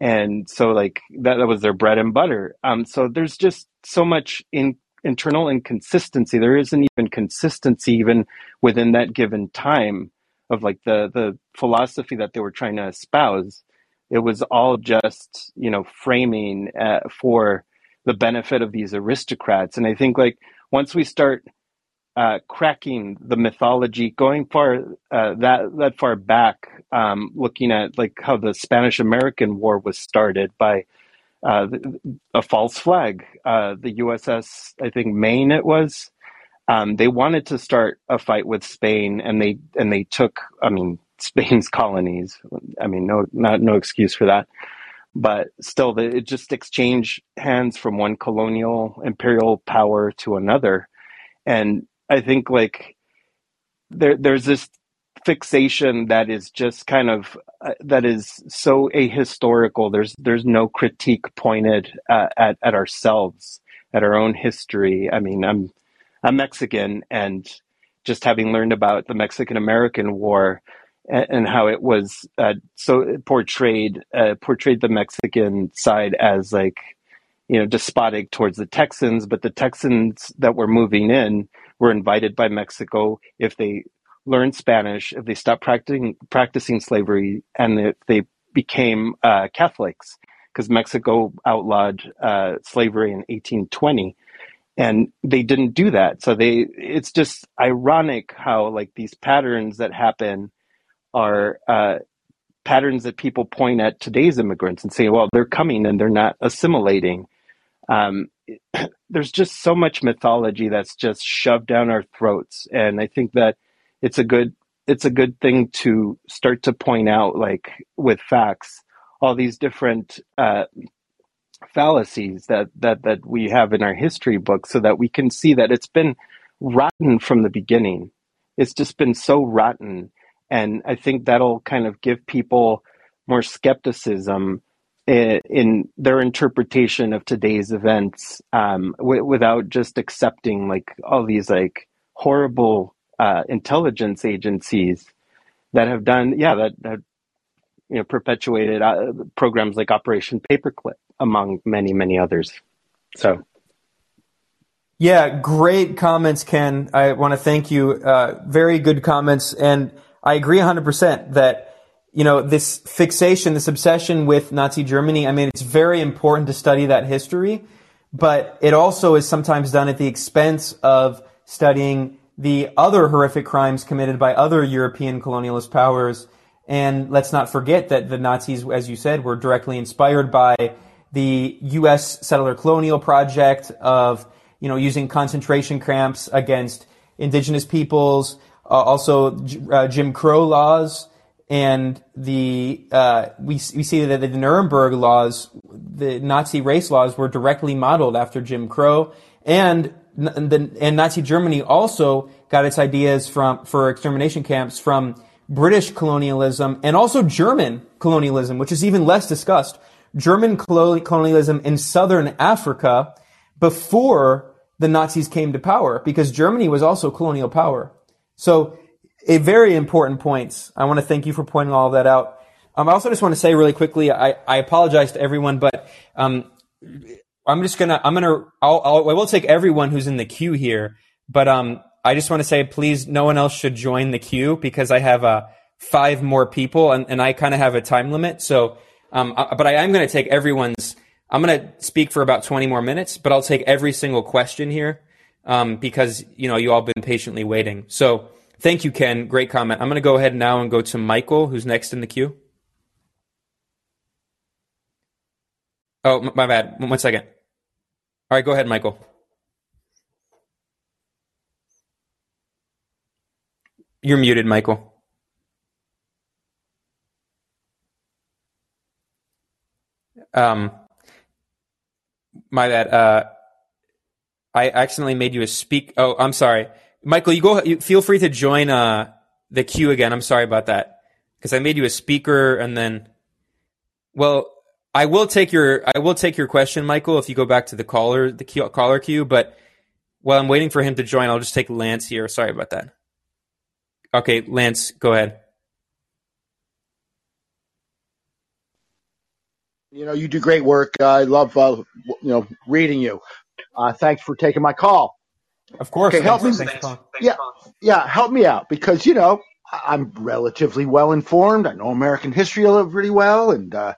And so like that, that was their bread and butter. Um, so there's just so much in, internal inconsistency. There isn't even consistency even within that given time of like the, the philosophy that they were trying to espouse. It was all just, you know, framing uh, for the benefit of these aristocrats. And I think like once we start uh, cracking the mythology, going far uh, that that far back, um, looking at like how the Spanish American War was started by uh, a false flag. Uh, the U S S, I think Maine it was, um, they wanted to start a fight with Spain, and they and they took, I mean, Spain's colonies. I mean, no, not no excuse for that. But still, the, it just exchanged hands from one colonial imperial power to another. And I think like there, there's this fixation that is just kind of uh, that is so ahistorical. There's there's no critique pointed uh, at at ourselves, at our own history. I mean, I'm I'm Mexican, and just having learned about the Mexican-American War, and how it was uh, so portrayed uh, portrayed the Mexican side as like, you know, despotic towards the Texans, but the Texans that were moving in were invited by Mexico if they learned Spanish, if they stopped practicing practicing slavery, and if they became uh, Catholics, because Mexico outlawed uh, slavery in eighteen twenty. And they didn't do that. So they it's just ironic how like these patterns that happen are uh, patterns that people point at today's immigrants and say, well, they're coming and they're not assimilating. Um, it, there's just so much mythology that's just shoved down our throats. And I think that it's a good it's a good thing to start to point out, like with facts, all these different uh, fallacies that, that, that we have in our history books, so that we can see that it's been rotten from the beginning. It's just been so rotten. And I think that'll kind of give people more skepticism in, in their interpretation of today's events, um, w- without just accepting like all these like horrible uh, intelligence agencies that have done, yeah, that, that you know, perpetuated uh, programs like Operation Paperclip, among many, many others. So. Yeah, great comments, Ken. I want to thank you. Uh, very good comments. And I agree one hundred percent that, you know, this fixation, this obsession with Nazi Germany, I mean, it's very important to study that history, but it also is sometimes done at the expense of studying the other horrific crimes committed by other European colonialist powers. And let's not forget that the Nazis, as you said, were directly inspired by the U S settler colonial project of, you know, using concentration camps against indigenous peoples, Uh, also, uh, Jim Crow laws, and the uh, we we see that the Nuremberg laws, the Nazi race laws, were directly modeled after Jim Crow, and the and Nazi Germany also got its ideas from for extermination camps from British colonialism and also German colonialism, which is even less discussed. German colonialism in southern Africa before the Nazis came to power, because Germany was also colonial power. So, a very important point. I want to thank you for pointing all of that out. Um, I also just want to say really quickly, I, I apologize to everyone, but um, I'm just gonna, I'm gonna, I'll, I'll, I will take everyone who's in the queue here, but um, I just want to say, please, no one else should join the queue, because I have uh, five more people, and, and I kind of have a time limit. So, um, I, but I am gonna take everyone's. I'm gonna speak for about twenty more minutes, but I'll take every single question here. Um, because, you know, you all been patiently waiting. So thank you, Ken. Great comment. I'm going to go ahead now and go to Michael, who's next in the queue. Oh, my bad. One second. All right, go ahead, Michael. You're muted, Michael. Um, my bad. Uh, I accidentally made you a speak. Oh, I'm sorry, Michael. You go. You feel free to join uh, the queue again. I'm sorry about that, because I made you a speaker, and then, well, I will take your I will take your question, Michael, if you go back to the caller the queue, caller queue. But while I'm waiting for him to join, I'll just take Lance here. Sorry about that. Okay, Lance, go ahead. You know, you do great work. I love uh, you know reading you. Uh, thanks for taking my call. Of course. Okay, help me. Thanks, yeah, yeah, help me out, because, you know, I'm relatively well informed. I know American history really well, and uh,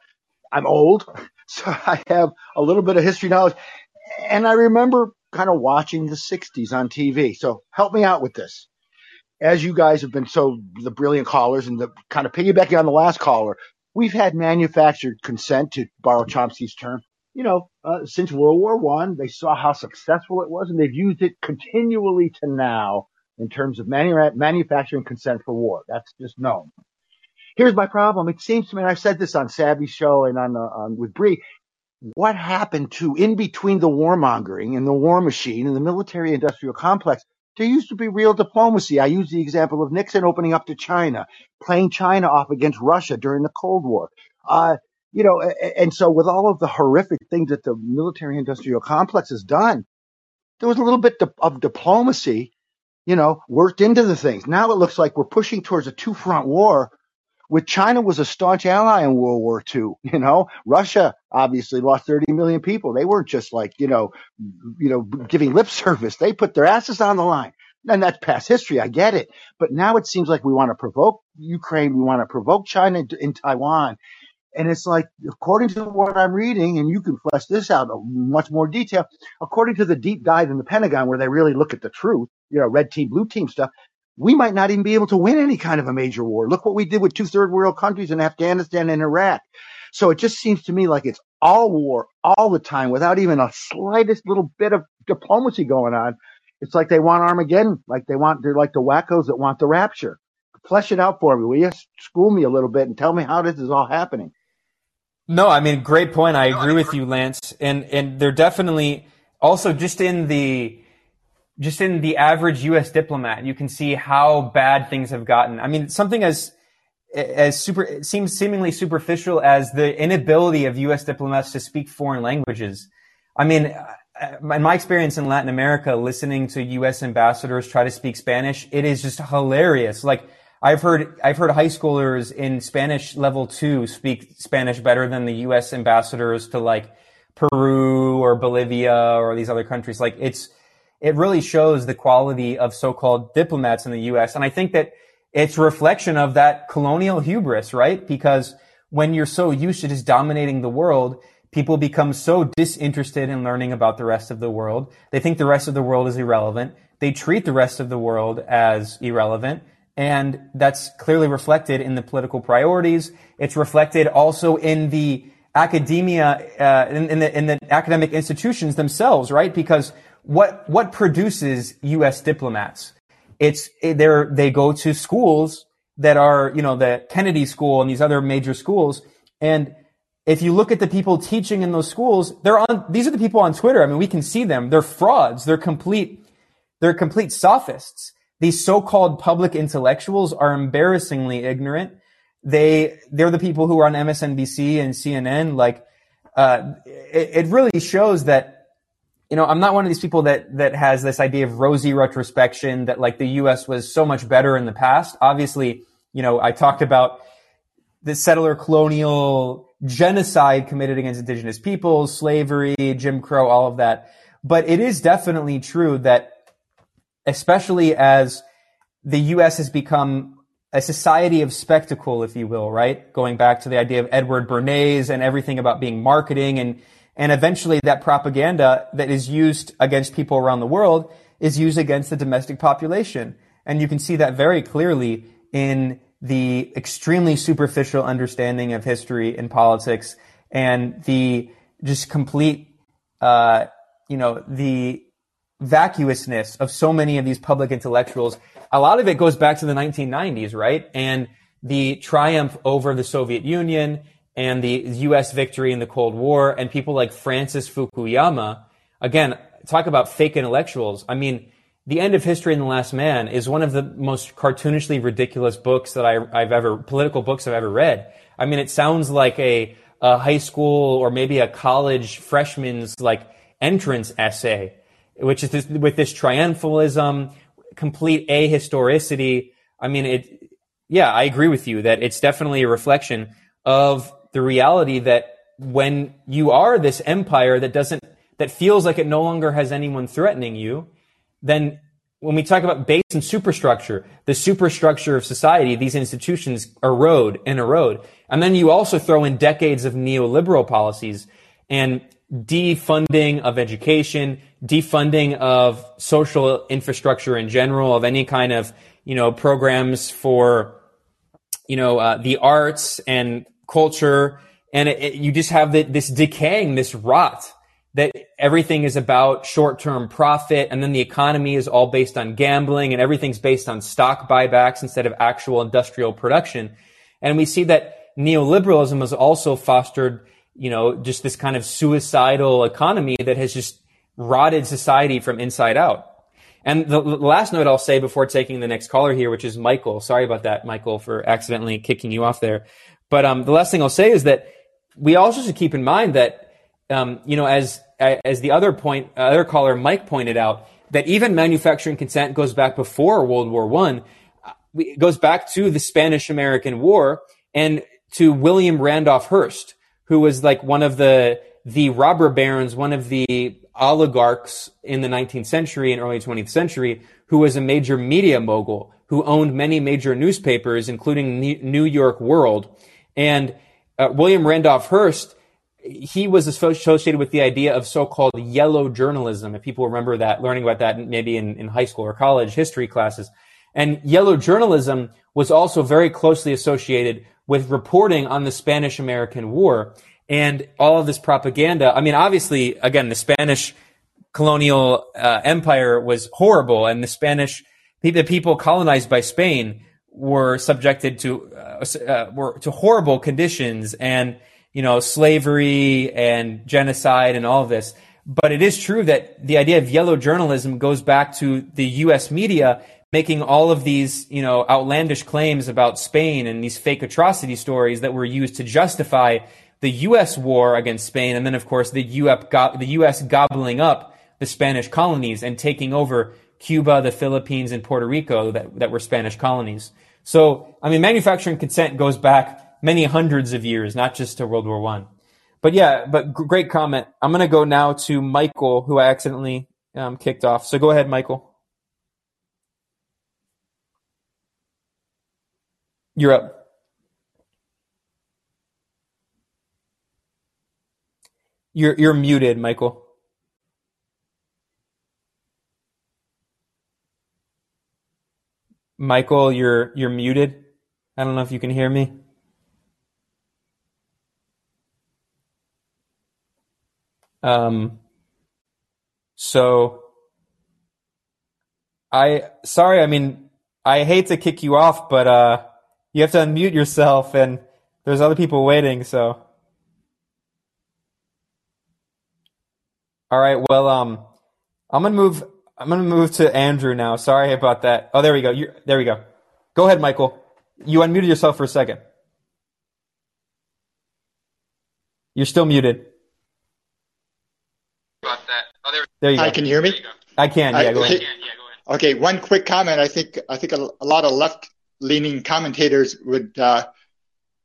I'm old, so I have a little bit of history knowledge. And I remember kind of watching the sixties on T V. So help me out with this. As you guys have been so the brilliant callers, and the kind of piggybacking on the last caller, we've had manufactured consent, to borrow Chomsky's term, you know, uh, since World War One, they saw how successful it was, and they've used it continually to now in terms of manu- manufacturing consent for war. That's just known. Here's my problem. It seems to me, and I've said this on Savvy's show and on, uh, on with Bree, what happened to in between the warmongering and the war machine and the military industrial complex? There used to be real diplomacy. I use the example of Nixon opening up to China, playing China off against Russia during the Cold War. Uh, you know, and so with all of the horrific things that the military industrial complex has done, there was a little bit of diplomacy, you know, worked into the things. Now it looks like we're pushing towards a two-front war, with China was a staunch ally in World War Two. You know, Russia obviously lost thirty million people. They weren't just like, you know, you know, giving lip service. They put their asses on the line. And that's past history. I get it. But now it seems like we want to provoke Ukraine. We want to provoke China in Taiwan. And it's like, according to what I'm reading, and you can flesh this out in much more detail, according to the deep dive in the Pentagon where they really look at the truth, you know, red team, blue team stuff, we might not even be able to win any kind of a major war. Look what we did with two third world countries in Afghanistan and Iraq. So it just seems to me like it's all war all the time without even a slightest little bit of diplomacy going on. It's like they want Armageddon, like they want, they're like the wackos that want the rapture. Flesh it out for me, will you? School me a little bit and tell me how this is all happening. No, I mean, great point. I agree with you, Lance. And, and they're definitely also just in the, Just in the average U S diplomat, you can see how bad things have gotten. I mean, something as, as super, seems seemingly superficial as the inability of U S diplomats to speak foreign languages. I mean, in my experience in Latin America, listening to U S ambassadors try to speak Spanish, it is just hilarious. Like, I've heard, I've heard high schoolers in Spanish level two speak Spanish better than the U S ambassadors to like Peru or Bolivia or these other countries. Like, it's, it really shows the quality of so-called diplomats in the U S. And I think that it's reflection of that colonial hubris, right? Because when you're so used to just dominating the world, people become so disinterested in learning about the rest of the world. They think the rest of the world is irrelevant. They treat the rest of the world as irrelevant. And that's clearly reflected in the political priorities. It's reflected also in the academia, uh, in, in the, in the academic institutions themselves, right? Because What, what produces U S diplomats? It's, they're, they go to schools that are, you know, the Kennedy School and these other major schools. And if you look at the people teaching in those schools, they're on, these are the people on Twitter. I mean, we can see them. They're frauds. They're complete, they're complete sophists. These so-called public intellectuals are embarrassingly ignorant. They, they're the people who are on M S N B C and C N N. Like, uh, it, it really shows that, you know, I'm not one of these people that, that has this idea of rosy retrospection that like the U S was so much better in the past. Obviously, you know, I talked about the settler colonial genocide committed against indigenous peoples, slavery, Jim Crow, all of that. But it is definitely true that especially as the U S has become a society of spectacle, if you will, right? Going back to the idea of Edward Bernays and everything about being marketing and And eventually that propaganda that is used against people around the world is used against the domestic population. And you can see that very clearly in the extremely superficial understanding of history and politics and the just complete, uh, you know, the vacuousness of so many of these public intellectuals. A lot of it goes back to the nineteen nineties, right? And the triumph over the Soviet Union and the U S victory in the Cold War, and people like Francis Fukuyama. Again, talk about fake intellectuals. I mean, The End of History and the Last Man is one of the most cartoonishly ridiculous books that I, I've ever, political books I've ever read. I mean, it sounds like a, a high school or maybe a college freshman's like entrance essay, which is this, with this triumphalism, complete ahistoricity. I mean, it, yeah, I agree with you that it's definitely a reflection of the reality that when you are this empire that doesn't, that feels like it no longer has anyone threatening you, then when we talk about base and superstructure, the superstructure of society, these institutions erode and erode. And then you also throw in decades of neoliberal policies and defunding of education, defunding of social infrastructure in general, of any kind of, you know, programs for, you know, uh, the arts and culture And it, it, you just have the, this decaying, this rot that everything is about short-term profit, and then the economy is all based on gambling, and everything's based on stock buybacks instead of actual industrial production. And we see that neoliberalism has also fostered, you know, just this kind of suicidal economy that has just rotted society from inside out. And the, the last note I'll say before taking the next caller here, which is Michael. Sorry about that, Michael, for accidentally kicking you off there. But um, the last thing I'll say is that we also should keep in mind that, Um, you know, as as the other point, uh, other caller Mike pointed out, that even manufacturing consent goes back before World War One. It goes back to the Spanish-American War and to William Randolph Hearst, who was like one of the the robber barons, one of the oligarchs in the nineteenth century and early twentieth century, who was a major media mogul who owned many major newspapers, including New York World. And uh, William Randolph Hearst, he was associated with the idea of so-called yellow journalism, if people remember that, learning about that maybe in, in high school or college history classes. And yellow journalism was also very closely associated with reporting on the Spanish-American War and all of this propaganda. I mean, obviously, again, the Spanish colonial uh, empire was horrible, and the Spanish, the people colonized by Spain were subjected to uh, uh, were to horrible conditions and, you know, slavery and genocide and all of this. But it is true that the idea of yellow journalism goes back to the U S media making all of these, you know, outlandish claims about Spain and these fake atrocity stories that were used to justify the U S war against Spain. And then, of course, the U S gobbling up the Spanish colonies and taking over Cuba, the Philippines, and Puerto Rico that, that were Spanish colonies. So, I mean, manufacturing consent goes back many hundreds of years, not just to World War One. But yeah, but g- great comment. I'm going to go now to Michael, who I accidentally um, kicked off. So go ahead, Michael. You're up. You're you're muted, Michael. Michael, you're you're muted. I don't know if you can hear me. Um, so I, sorry, I mean, I hate to kick you off, but, uh, you have to unmute yourself and there's other people waiting. So, all right, well, um, I'm going to move, I'm going to move to Andrew now. Sorry about that. Oh, there we go. You're, there we go. Go ahead, Michael. You unmuted yourself for a second. You're still muted. There you go. I can hear me? I can, yeah, I, go ahead. Okay, one quick comment. I think I think a, a lot of left-leaning commentators would uh,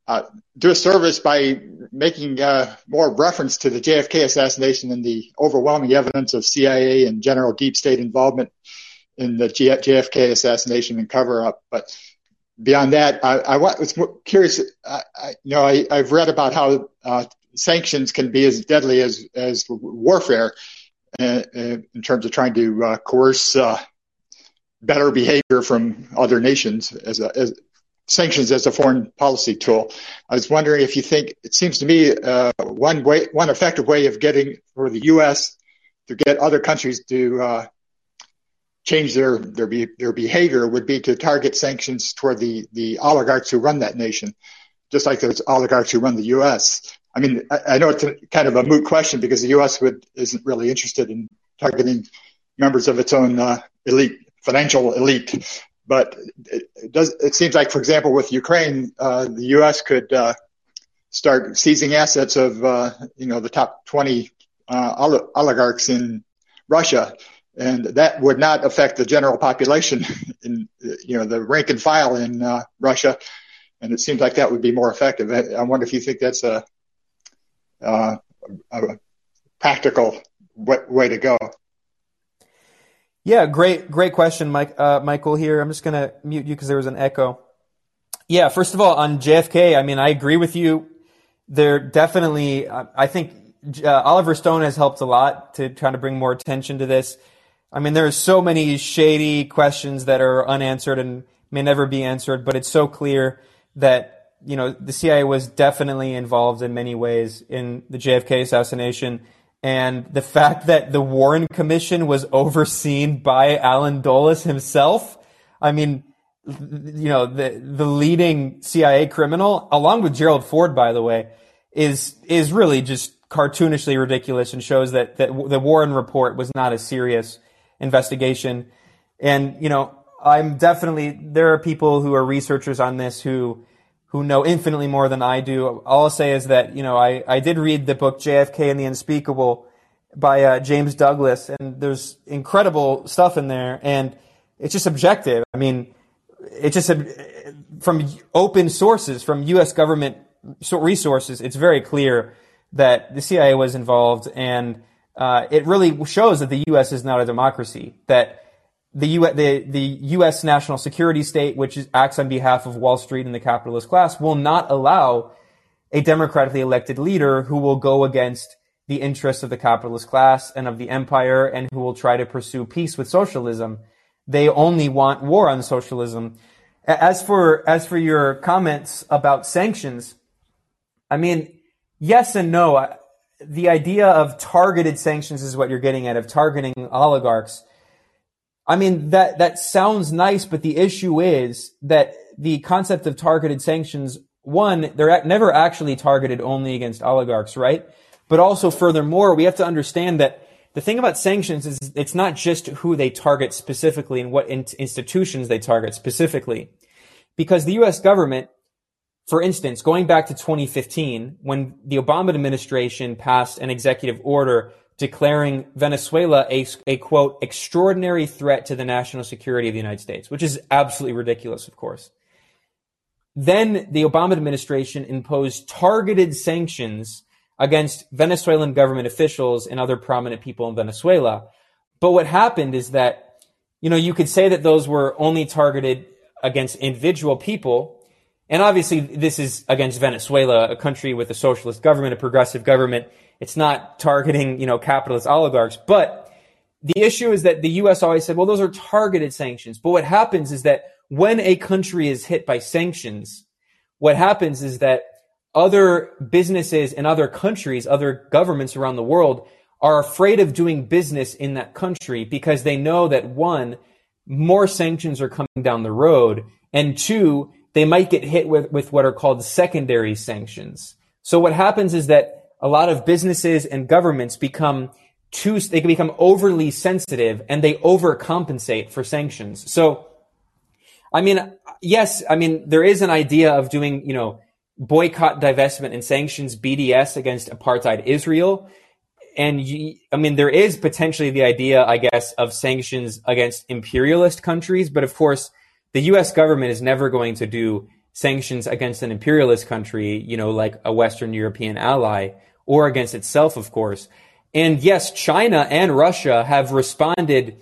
uh, do a service by making uh, more reference to the J F K assassination and the overwhelming evidence of C I A and general deep state involvement in the G- J F K assassination and cover-up. But beyond that, I, I was curious. I, I, you know, I, I've read about how uh, sanctions can be as deadly as, as warfare, in terms of trying to uh, coerce uh, better behavior from other nations as, a, as sanctions as a foreign policy tool. I was wondering if you think it seems to me uh, one way, one effective way of getting for the U S to get other countries to uh, change their their be, their behavior would be to target sanctions toward the, the oligarchs who run that nation, just like there's oligarchs who run the U S. I mean, I know it's kind of a moot question because the U S would, isn't really interested in targeting members of its own uh, elite, financial elite. But it, it does. It seems like, for example, with Ukraine, uh, the U S could uh, start seizing assets of, uh, you know, the top twenty uh, oligarchs in Russia, and that would not affect the general population, in, you know, the rank and file in uh, Russia. And it seems like that would be more effective. I, I wonder if you think that's a Uh, a practical w- way to go. Yeah, great, great question, Mike. Uh, Michael here. I'm just going to mute you because there was an echo. Yeah, first of all, on J F K, I mean, I agree with you. There definitely, I, I think uh, Oliver Stone has helped a lot to try to bring more attention to this. I mean, there are so many shady questions that are unanswered and may never be answered, but it's so clear that you know, the C I A was definitely involved in many ways in the J F K assassination. And the fact that the Warren Commission was overseen by Alan Dulles himself, I mean, you know, the the leading C I A criminal, along with Gerald Ford, by the way, is is really just cartoonishly ridiculous and shows that, that the Warren report was not a serious investigation. And, you know, I'm definitely, there are people who are researchers on this who who know infinitely more than I do. All I'll say is that, you know, I, I did read the book J F K and the Unspeakable by uh, James Douglas, and there's incredible stuff in there, and it's just objective. I mean, it's just from open sources, from U S government resources, it's very clear that the C I A was involved, and uh, it really shows that the U S is not a democracy, that The U the the U S national security state, which is, acts on behalf of Wall Street and the capitalist class, will not allow a democratically elected leader who will go against the interests of the capitalist class and of the empire, and who will try to pursue peace with socialism. They only want war on socialism. As for as for your comments about sanctions, I mean, yes and no. The idea of targeted sanctions is what you're getting at, of targeting oligarchs. I mean, that, that sounds nice, but the issue is that the concept of targeted sanctions, one, they're never actually targeted only against oligarchs, right? But also, furthermore, we have to understand that the thing about sanctions is it's not just who they target specifically and what in institutions they target specifically. Because the U S government, for instance, going back to twenty fifteen, when the Obama administration passed an executive order declaring Venezuela a, a, quote, extraordinary threat to the national security of the United States, which is absolutely ridiculous, of course. Then the Obama administration imposed targeted sanctions against Venezuelan government officials and other prominent people in Venezuela. But what happened is that, you know, you could say that those were only targeted against individual people. And obviously, this is against Venezuela, a country with a socialist government, a progressive government. It's not targeting, you know, capitalist oligarchs. But the issue is that the U S always said, well, those are targeted sanctions. But what happens is that when a country is hit by sanctions, what happens is that other businesses and other countries, other governments around the world are afraid of doing business in that country because they know that, one, more sanctions are coming down the road, and two, they might get hit with, with what are called secondary sanctions. So what happens is that a lot of businesses and governments become too, they can become overly sensitive and they overcompensate for sanctions. So, I mean, yes, I mean, there is an idea of doing, you know, boycott, divestment and sanctions, B D S against apartheid Israel. And you, I mean, there is potentially the idea, I guess, of sanctions against imperialist countries, but of course, the U S government is never going to do sanctions against an imperialist country, you know, like a Western European ally, or against itself, of course. And yes, China and Russia have responded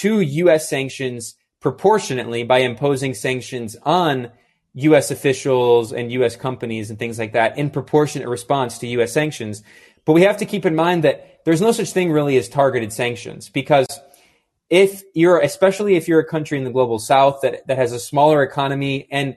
to U S sanctions proportionately by imposing sanctions on U S officials and U S companies and things like that in proportionate response to U S sanctions. But we have to keep in mind that there's no such thing really as targeted sanctions, because if you're, especially if you're a country in the global south that, that has a smaller economy and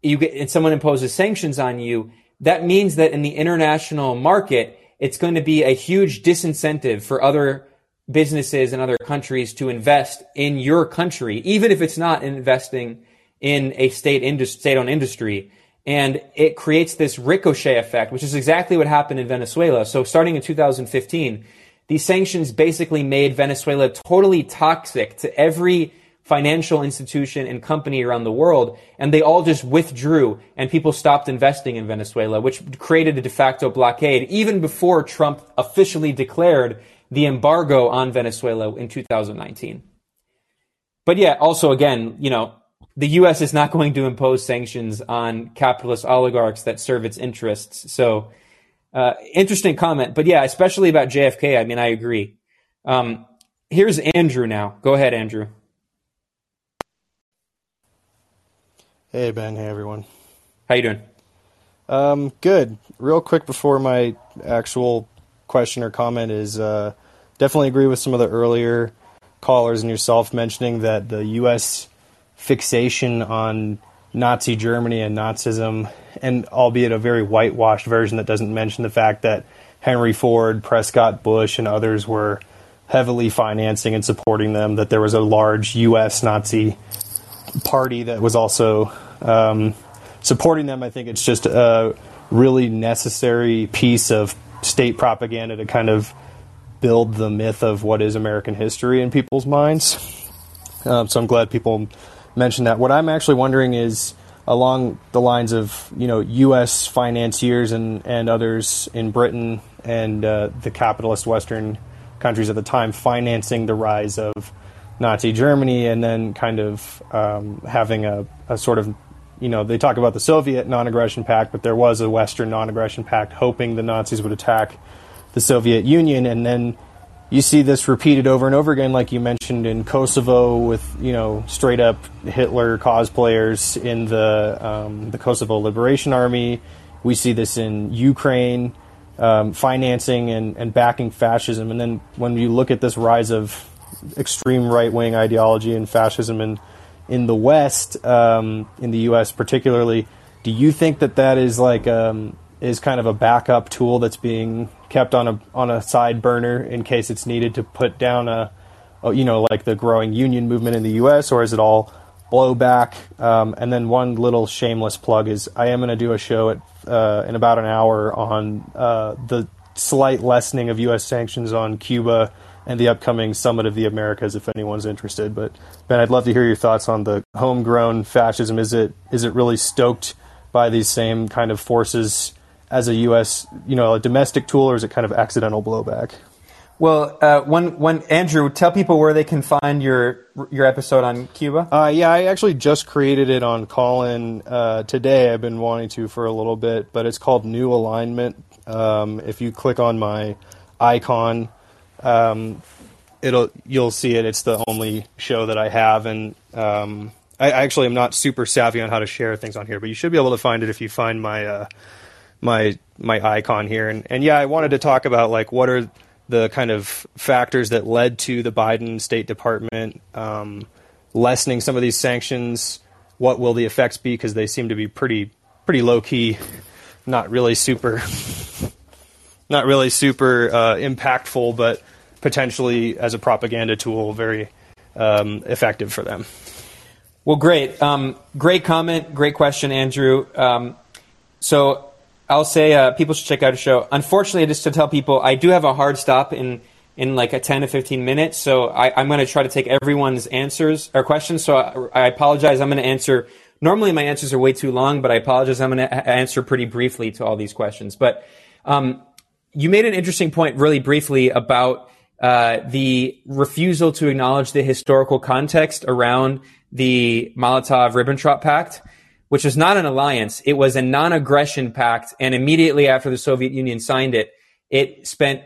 you get, and someone imposes sanctions on you, that means that in the international market, it's going to be a huge disincentive for other businesses and other countries to invest in your country, even if it's not investing in a state industry, state-owned industry. And it creates this ricochet effect, which is exactly what happened in Venezuela. So starting in two thousand fifteen, these sanctions basically made Venezuela totally toxic to every financial institution and company around the world, and they all just withdrew, and people stopped investing in Venezuela, which created a de facto blockade even before Trump officially declared the embargo on Venezuela in two thousand nineteen. But yeah, also again, you know, the U S is not going to impose sanctions on capitalist oligarchs that serve its interests. So, Uh, interesting comment, but yeah, especially about J F K. I mean, I agree. Um, here's Andrew now. Go ahead, Andrew. Hey, Ben. Hey, everyone. How you doing? Um, good. Real quick before my actual question or comment is, uh, definitely agree with some of the earlier callers and yourself mentioning that the U S fixation on Nazi Germany and Nazism, and albeit a very whitewashed version that doesn't mention the fact that Henry Ford, Prescott Bush, and others were heavily financing and supporting them, that there was a large U S Nazi party that was also um, supporting them. I think it's just a really necessary piece of state propaganda to kind of build the myth of what is American history in people's minds. Um, so I'm glad people mentioned that. What I'm actually wondering is along the lines of, you know, U S financiers and, and others in Britain and uh, the capitalist Western countries at the time financing the rise of Nazi Germany, and then kind of um, having a, a sort of, you know, they talk about the Soviet non-aggression pact, but there was a Western non-aggression pact hoping the Nazis would attack the Soviet Union. And then you see this repeated over and over again, like you mentioned in Kosovo with, you know, straight up Hitler cosplayers in the um, the Kosovo Liberation Army. We see this in Ukraine, um, financing and, and backing fascism. And then when you look at this rise of extreme right-wing ideology and fascism in, in the West, um, in the U S particularly, do you think that that is like um, is kind of a backup tool that's being kept on a on a side burner in case it's needed to put down a, you know, like the growing union movement in the U S, or is it all blowback? Um, and then one little shameless plug is I am going to do a show at uh, in about an hour on uh, the slight lessening of U S sanctions on Cuba and the upcoming Summit of the Americas, if anyone's interested. But Ben, I'd love to hear your thoughts on the homegrown fascism. Is it is it really stoked by these same kind of forces as a U S, you know, a domestic tool, or is it kind of accidental blowback? Well, uh, one one Andrew, tell people where they can find your your episode on Cuba. Uh, yeah, I actually just created it on Callin uh, today. I've been wanting to for a little bit, but it's called New Alignment. Um, if you click on my icon, Um, it'll you'll see it. It's the only show that I have, and um, I, I actually am not super savvy on how to share things on here, but you should be able to find it if you find my uh, my my icon here. And and yeah, I wanted to talk about like what are the kind of factors that led to the Biden State Department um, lessening some of these sanctions. What will the effects be? Because they seem to be pretty pretty low key, not really super. Not really super uh, impactful, but potentially as a propaganda tool, very um, effective for them. Well, great. Um, great comment. Great question, Andrew. Um, so I'll say uh, people should check out a show. Unfortunately, just to tell people, I do have a hard stop in, in like a ten to fifteen minutes. So I, I'm going to try to take everyone's answers or questions. So I, I apologize. I'm going to answer. Normally, my answers are way too long, but I apologize. I'm going to answer pretty briefly to all these questions. But um you made an interesting point really briefly about uh the refusal to acknowledge the historical context around the Molotov-Ribbentrop Pact, which was not an alliance. It was a non-aggression pact. And immediately after the Soviet Union signed it, it spent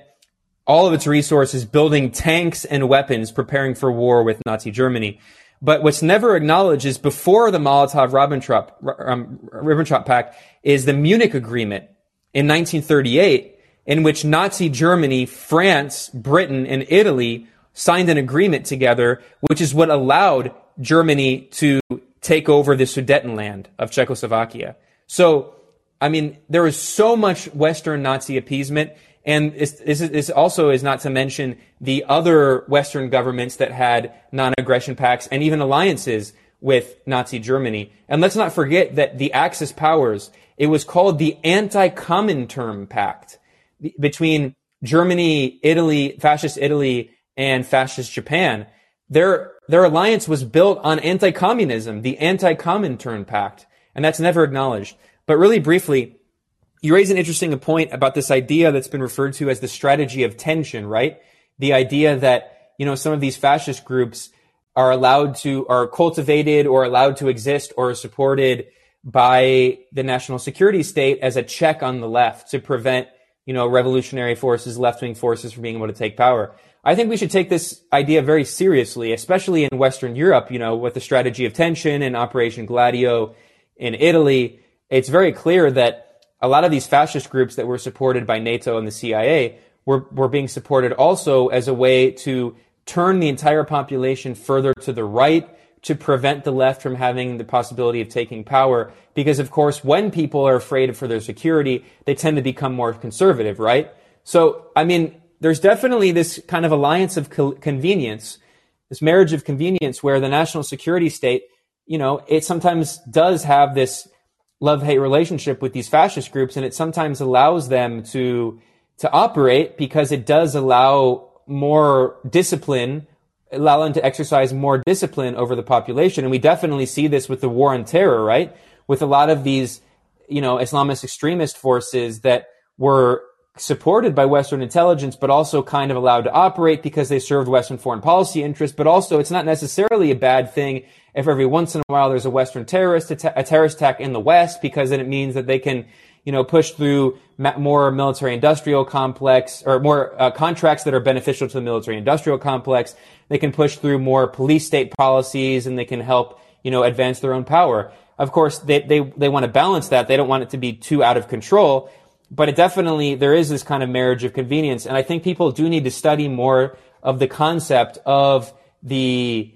all of its resources building tanks and weapons, preparing for war with Nazi Germany. But what's never acknowledged is before the Molotov-Ribbentrop um, Ribbentrop Pact is the Munich Agreement in nineteen thirty-eight. In which Nazi Germany, France, Britain, and Italy signed an agreement together, which is what allowed Germany to take over the Sudetenland of Czechoslovakia. So, I mean, there is so much Western Nazi appeasement, and this is also is not to mention the other Western governments that had non-aggression pacts and even alliances with Nazi Germany. And let's not forget that the Axis powers, it was called the Anti-Comintern Pact, between Germany, Italy, fascist Italy, and fascist Japan. Their, their alliance was built on anti-communism, the Anti-Comintern Pact, and that's never acknowledged. But really briefly, you raise an interesting point about this idea that's been referred to as the strategy of tension, right? The idea that, you know, some of these fascist groups are allowed to, are cultivated or allowed to exist or supported by the national security state as a check on the left to prevent, you know, revolutionary forces, left-wing forces from being able to take power. I think we should take this idea very seriously, especially in Western Europe, you know, with the strategy of tension and Operation Gladio in Italy. It's very clear that a lot of these fascist groups that were supported by NATO and the C I A were, were being supported also as a way to turn the entire population further to the right, to prevent the left from having the possibility of taking power. Because, of course, when people are afraid for their security, they tend to become more conservative, right? So, I mean, there's definitely this kind of alliance of co- convenience, this marriage of convenience, where the national security state, you know, it sometimes does have this love-hate relationship with these fascist groups, and it sometimes allows them to to operate because it does allow more discipline, allow them to exercise more discipline over the population. And we definitely see this with the war on terror, right? With a lot of these, you know, Islamist extremist forces that were supported by Western intelligence, but also kind of allowed to operate because they served Western foreign policy interests. But also, it's not necessarily a bad thing if every once in a while there's a Western terrorist, att- a terrorist attack in the West, because then it means that they can, you know, push through ma- more military industrial complex or more uh, contracts that are beneficial to the military industrial complex. They can push through more police state policies, and they can help, you know, advance their own power. Of course, they, they, they want to balance that. They don't want it to be too out of control. But it definitely, there is this kind of marriage of convenience. And I think people do need to study more of the concept of the,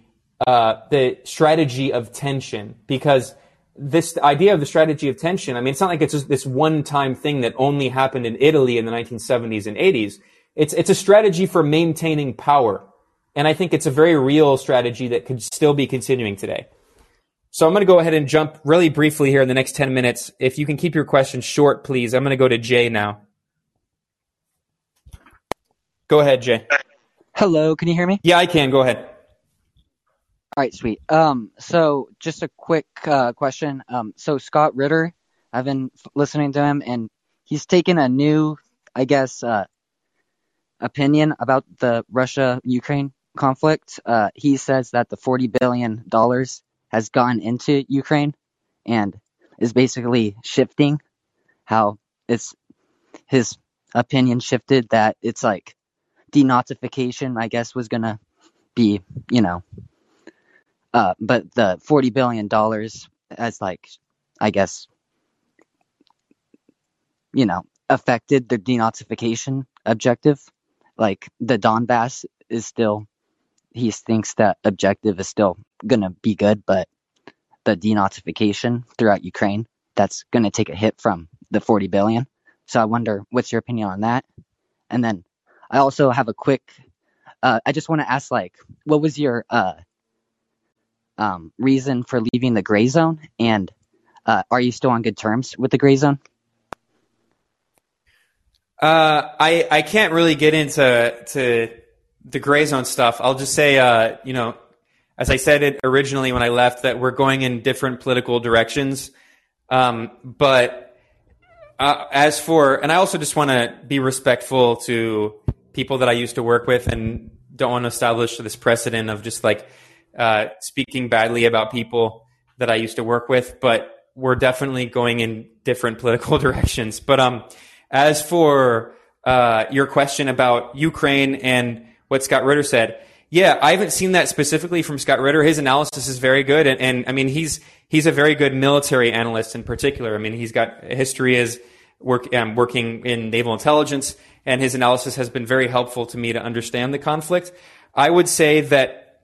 uh, the strategy of tension, because this idea of the strategy of tension, I mean, it's not like it's just this one time thing that only happened in Italy in the nineteen seventies and eighties. It's, it's a strategy for maintaining power. And I think it's a very real strategy that could still be continuing today. So I'm going to go ahead and jump really briefly here in the next ten minutes. If you can keep your questions short, please. I'm going to go to Jay now. Go ahead, Jay. Hello, can you hear me? Yeah, I can. Go ahead. All right, sweet. Um, so just a quick uh, question. Um, so Scott Ritter, I've been f- listening to him, and he's taken a new, I guess, uh, opinion about the Russia-Ukraine conflict. Uh, he says that the forty billion dollars has gone into Ukraine and is basically shifting how it's his opinion shifted that it's like denazification, I guess, was going to be, you know, uh, but the forty billion dollars has like, I guess, you know, affected the denazification objective. Like the Donbass is still, he thinks that objective is still gonna be good, but the denazification throughout Ukraine, that's gonna take a hit from the forty billion. So I wonder what's your opinion on that. And then I also have a quick uh I just want to ask, like, what was your uh um reason for leaving the gray zone, and uh are you still on good terms with the gray zone? Uh I I can't really get into to the gray zone stuff. I'll just say uh you know as I said it originally when I left, that we're going in different political directions. Um, but uh, as for, and I also just want to be respectful to people that I used to work with, and don't want to establish this precedent of just like uh, speaking badly about people that I used to work with. But we're definitely going in different political directions. But um, as for uh, your question about Ukraine and what Scott Ritter said, yeah, I haven't seen that specifically from Scott Ritter. His analysis is very good. And, and I mean, he's he's a very good military analyst in particular. I mean, he's got history as work, um, working in naval intelligence, and his analysis has been very helpful to me to understand the conflict. I would say that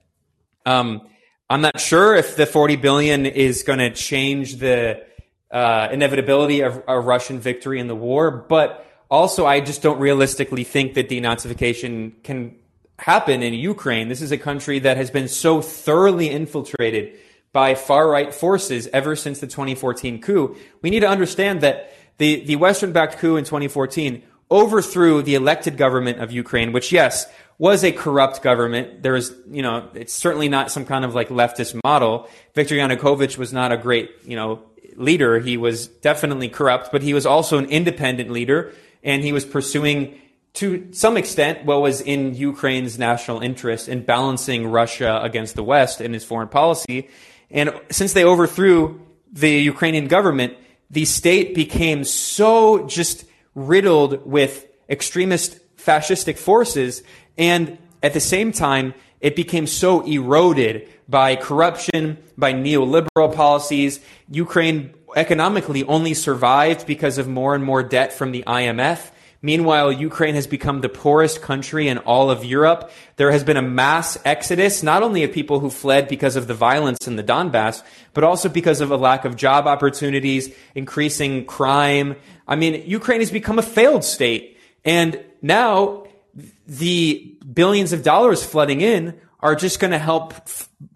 um, I'm not sure if the forty billion dollars is going to change the uh, inevitability of a Russian victory in the war. But also, I just don't realistically think that denazification can happen in Ukraine. This is a country that has been so thoroughly infiltrated by far-right forces ever since the twenty fourteen coup. We need to understand that the, the Western-backed coup in twenty fourteen overthrew the elected government of Ukraine, which, yes, was a corrupt government. There is, you know, it's certainly not some kind of like leftist model. Viktor Yanukovych was not a great, you know, leader. He was definitely corrupt, but he was also an independent leader, and he was pursuing, to some extent, what was in Ukraine's national interest in balancing Russia against the West in its foreign policy. And since they overthrew the Ukrainian government, the state became so just riddled with extremist fascistic forces. And at the same time, it became so eroded by corruption, by neoliberal policies. Ukraine economically only survived because of more and more debt from the I M F. Meanwhile, Ukraine has become the poorest country in all of Europe. There has been a mass exodus, not only of people who fled because of the violence in the Donbass, but also because of a lack of job opportunities, increasing crime. I mean, Ukraine has become a failed state. And now the billions of dollars flooding in are just going to help,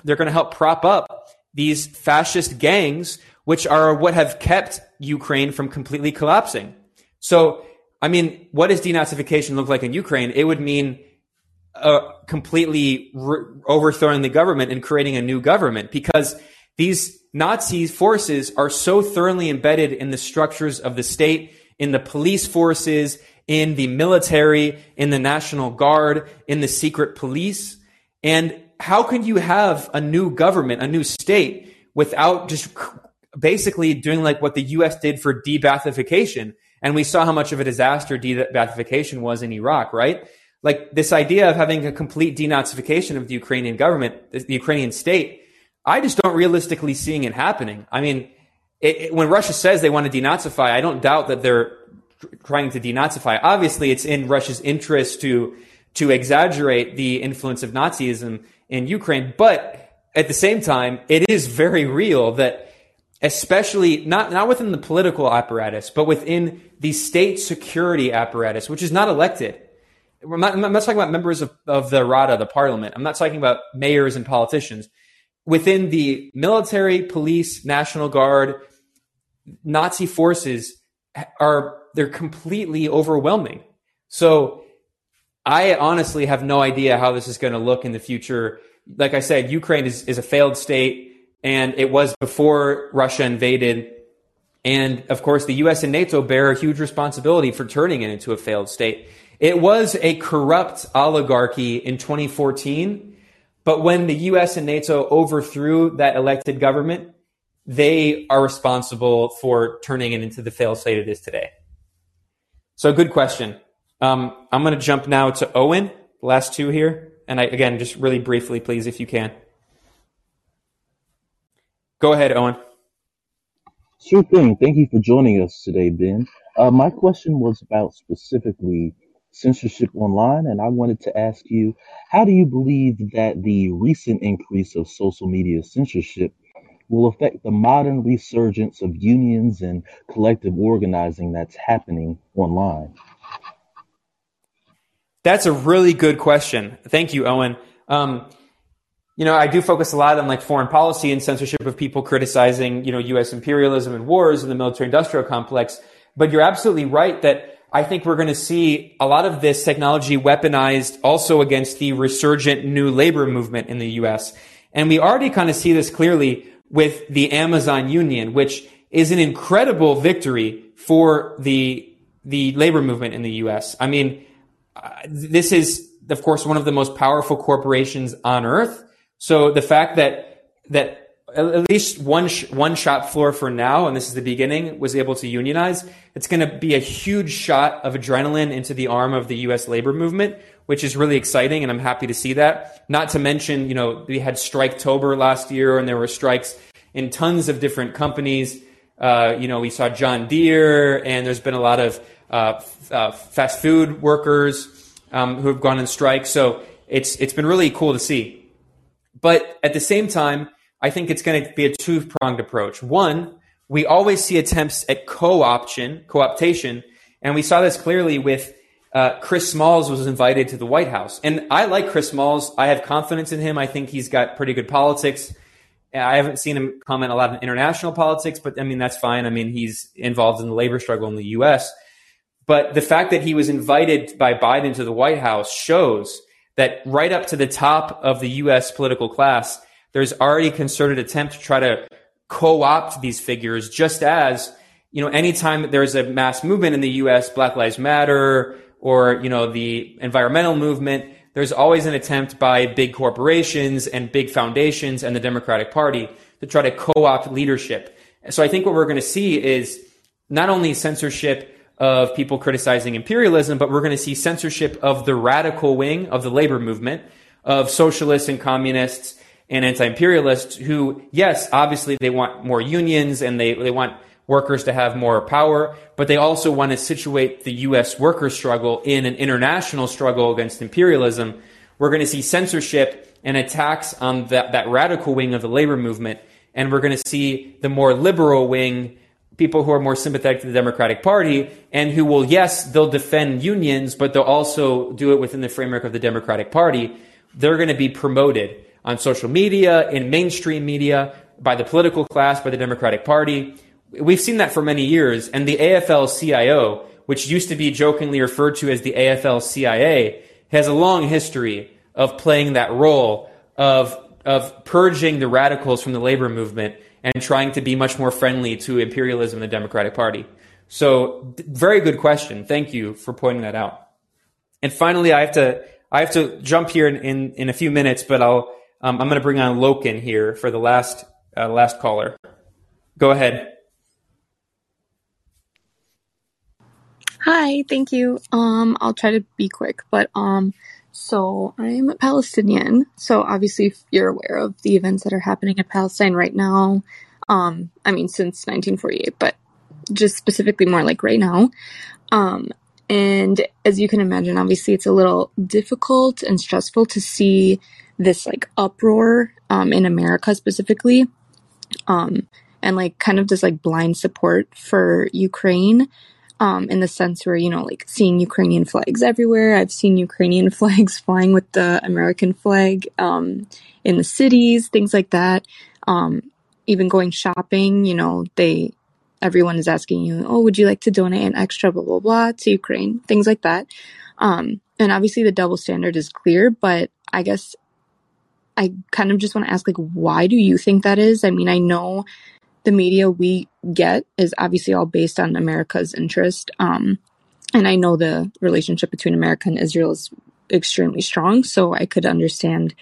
they're going to help prop up these fascist gangs, which are what have kept Ukraine from completely collapsing. So, I mean, what does denazification look like in Ukraine? It would mean uh, completely re- overthrowing the government and creating a new government, because these Nazi forces are so thoroughly embedded in the structures of the state, in the police forces, in the military, in the National Guard, in the secret police. And how can you have a new government, a new state, without just basically doing like what the U S did for debathification? And we saw how much of a disaster debathification was in Iraq, right? Like this idea of having a complete denazification of the Ukrainian government, the Ukrainian state, I just don't realistically seeing it happening. I mean, it, it, when Russia says they want to denazify, I don't doubt that they're trying to denazify. Obviously, it's in Russia's interest to to exaggerate the influence of Nazism in Ukraine. But at the same time, it is very real that, especially not, not within the political apparatus, but within the state security apparatus, which is not elected. I'm not, I'm not talking about members of, of the Rada, the parliament. I'm not talking about mayors and politicians. Within the military, police, National Guard, Nazi forces are, they're completely overwhelming. So I honestly have no idea how this is going to look in the future. Like I said, Ukraine is, is a failed state. And it was before Russia invaded. And of course, the U S and NATO bear a huge responsibility for turning it into a failed state. It was a corrupt oligarchy in twenty fourteen. But when the U S and NATO overthrew that elected government, they are responsible for turning it into the failed state it is today. So good question. Um, I'm going to jump now to Owen, last two here. And I, again, just really briefly, please, if you can. Go ahead, Owen. Sure thing. Thank you for joining us today, Ben. Uh, my question was about specifically censorship online, and I wanted to ask you, how do you believe that the recent increase of social media censorship will affect the modern resurgence of unions and collective organizing that's happening online? That's a really good question. Thank you, Owen. Um, You know, I do focus a lot on like foreign policy and censorship of people criticizing, you know, U S imperialism and wars and the military-industrial complex. But you're absolutely right that I think we're going to see a lot of this technology weaponized also against the resurgent new labor movement in the U S. And we already kind of see this clearly with the Amazon Union, which is an incredible victory for the the labor movement in the U S. I mean, this is, of course, one of the most powerful corporations on earth. So the fact that that at least one sh- one shop floor for now, and this is the beginning, was able to unionize, it's going to be a huge shot of adrenaline into the arm of the U S labor movement, which is really exciting, and I'm happy to see that. Not to mention, you know, we had Striketober last year, and there were strikes in tons of different companies. Uh, you know, we saw John Deere, and there's been a lot of uh, f- uh, fast food workers um, who have gone on strike. So it's it's been really cool to see. But at the same time, I think it's going to be a two-pronged approach. One, we always see attempts at co-option, co-optation, and we saw this clearly with uh, Chris Smalls was invited to the White House. And I like Chris Smalls. I have confidence in him. I think he's got pretty good politics. I haven't seen him comment a lot on international politics, but, I mean, that's fine. I mean, he's involved in the labor struggle in the U S. But the fact that he was invited by Biden to the White House shows that right up to the top of the U S political class, there's already concerted attempt to try to co-opt these figures, just as, you know, anytime that there's a mass movement in the U S, Black Lives Matter, or, you know, the environmental movement, there's always an attempt by big corporations and big foundations and the Democratic Party to try to co-opt leadership. So I think what we're going to see is not only censorship of people criticizing imperialism, but we're going to see censorship of the radical wing of the labor movement, of socialists and communists and anti-imperialists who, yes, obviously they want more unions and they, they want workers to have more power, but they also want to situate the U S worker struggle in an international struggle against imperialism. We're going to see censorship and attacks on that, that radical wing of the labor movement, and we're going to see the more liberal wing, people who are more sympathetic to the Democratic Party and who will, yes, they'll defend unions, but they'll also do it within the framework of the Democratic Party. They're going to be promoted on social media, in mainstream media, by the political class, by the Democratic Party. We've seen that for many years. And the A F L C I O, which used to be jokingly referred to as the A F L C I A, has a long history of playing that role of of purging the radicals from the labor movement and trying to be much more friendly to imperialism and the Democratic Party. So very good question. Thank you for pointing that out. And finally, I have to I have to jump here in, in, in a few minutes, but I'll um, I'm going to bring on Loken here for the last uh, last caller. Go ahead. Hi, thank you. Um, I'll try to be quick, but um, so I'm a Palestinian. So obviously you're aware of the events that are happening in Palestine right now. Um, I mean, since nineteen forty-eight, but just specifically more like right now. Um, and as you can imagine, obviously it's a little difficult and stressful to see this like uproar um, in America specifically, um, and like kind of this like blind support for Ukraine. Um, in the sense where, you know, like seeing Ukrainian flags everywhere. I've seen Ukrainian flags flying with the American flag um, in the cities, things like that. Um, even going shopping, you know, they everyone is asking you, oh, would you like to donate an extra blah, blah, blah to Ukraine? Things like that. Um, and obviously the double standard is clear, but I guess I kind of just want to ask, like, why do you think that is? I mean, I know the media we get is obviously all based on America's interest. Um, and I know the relationship between America and Israel is extremely strong, so I could understand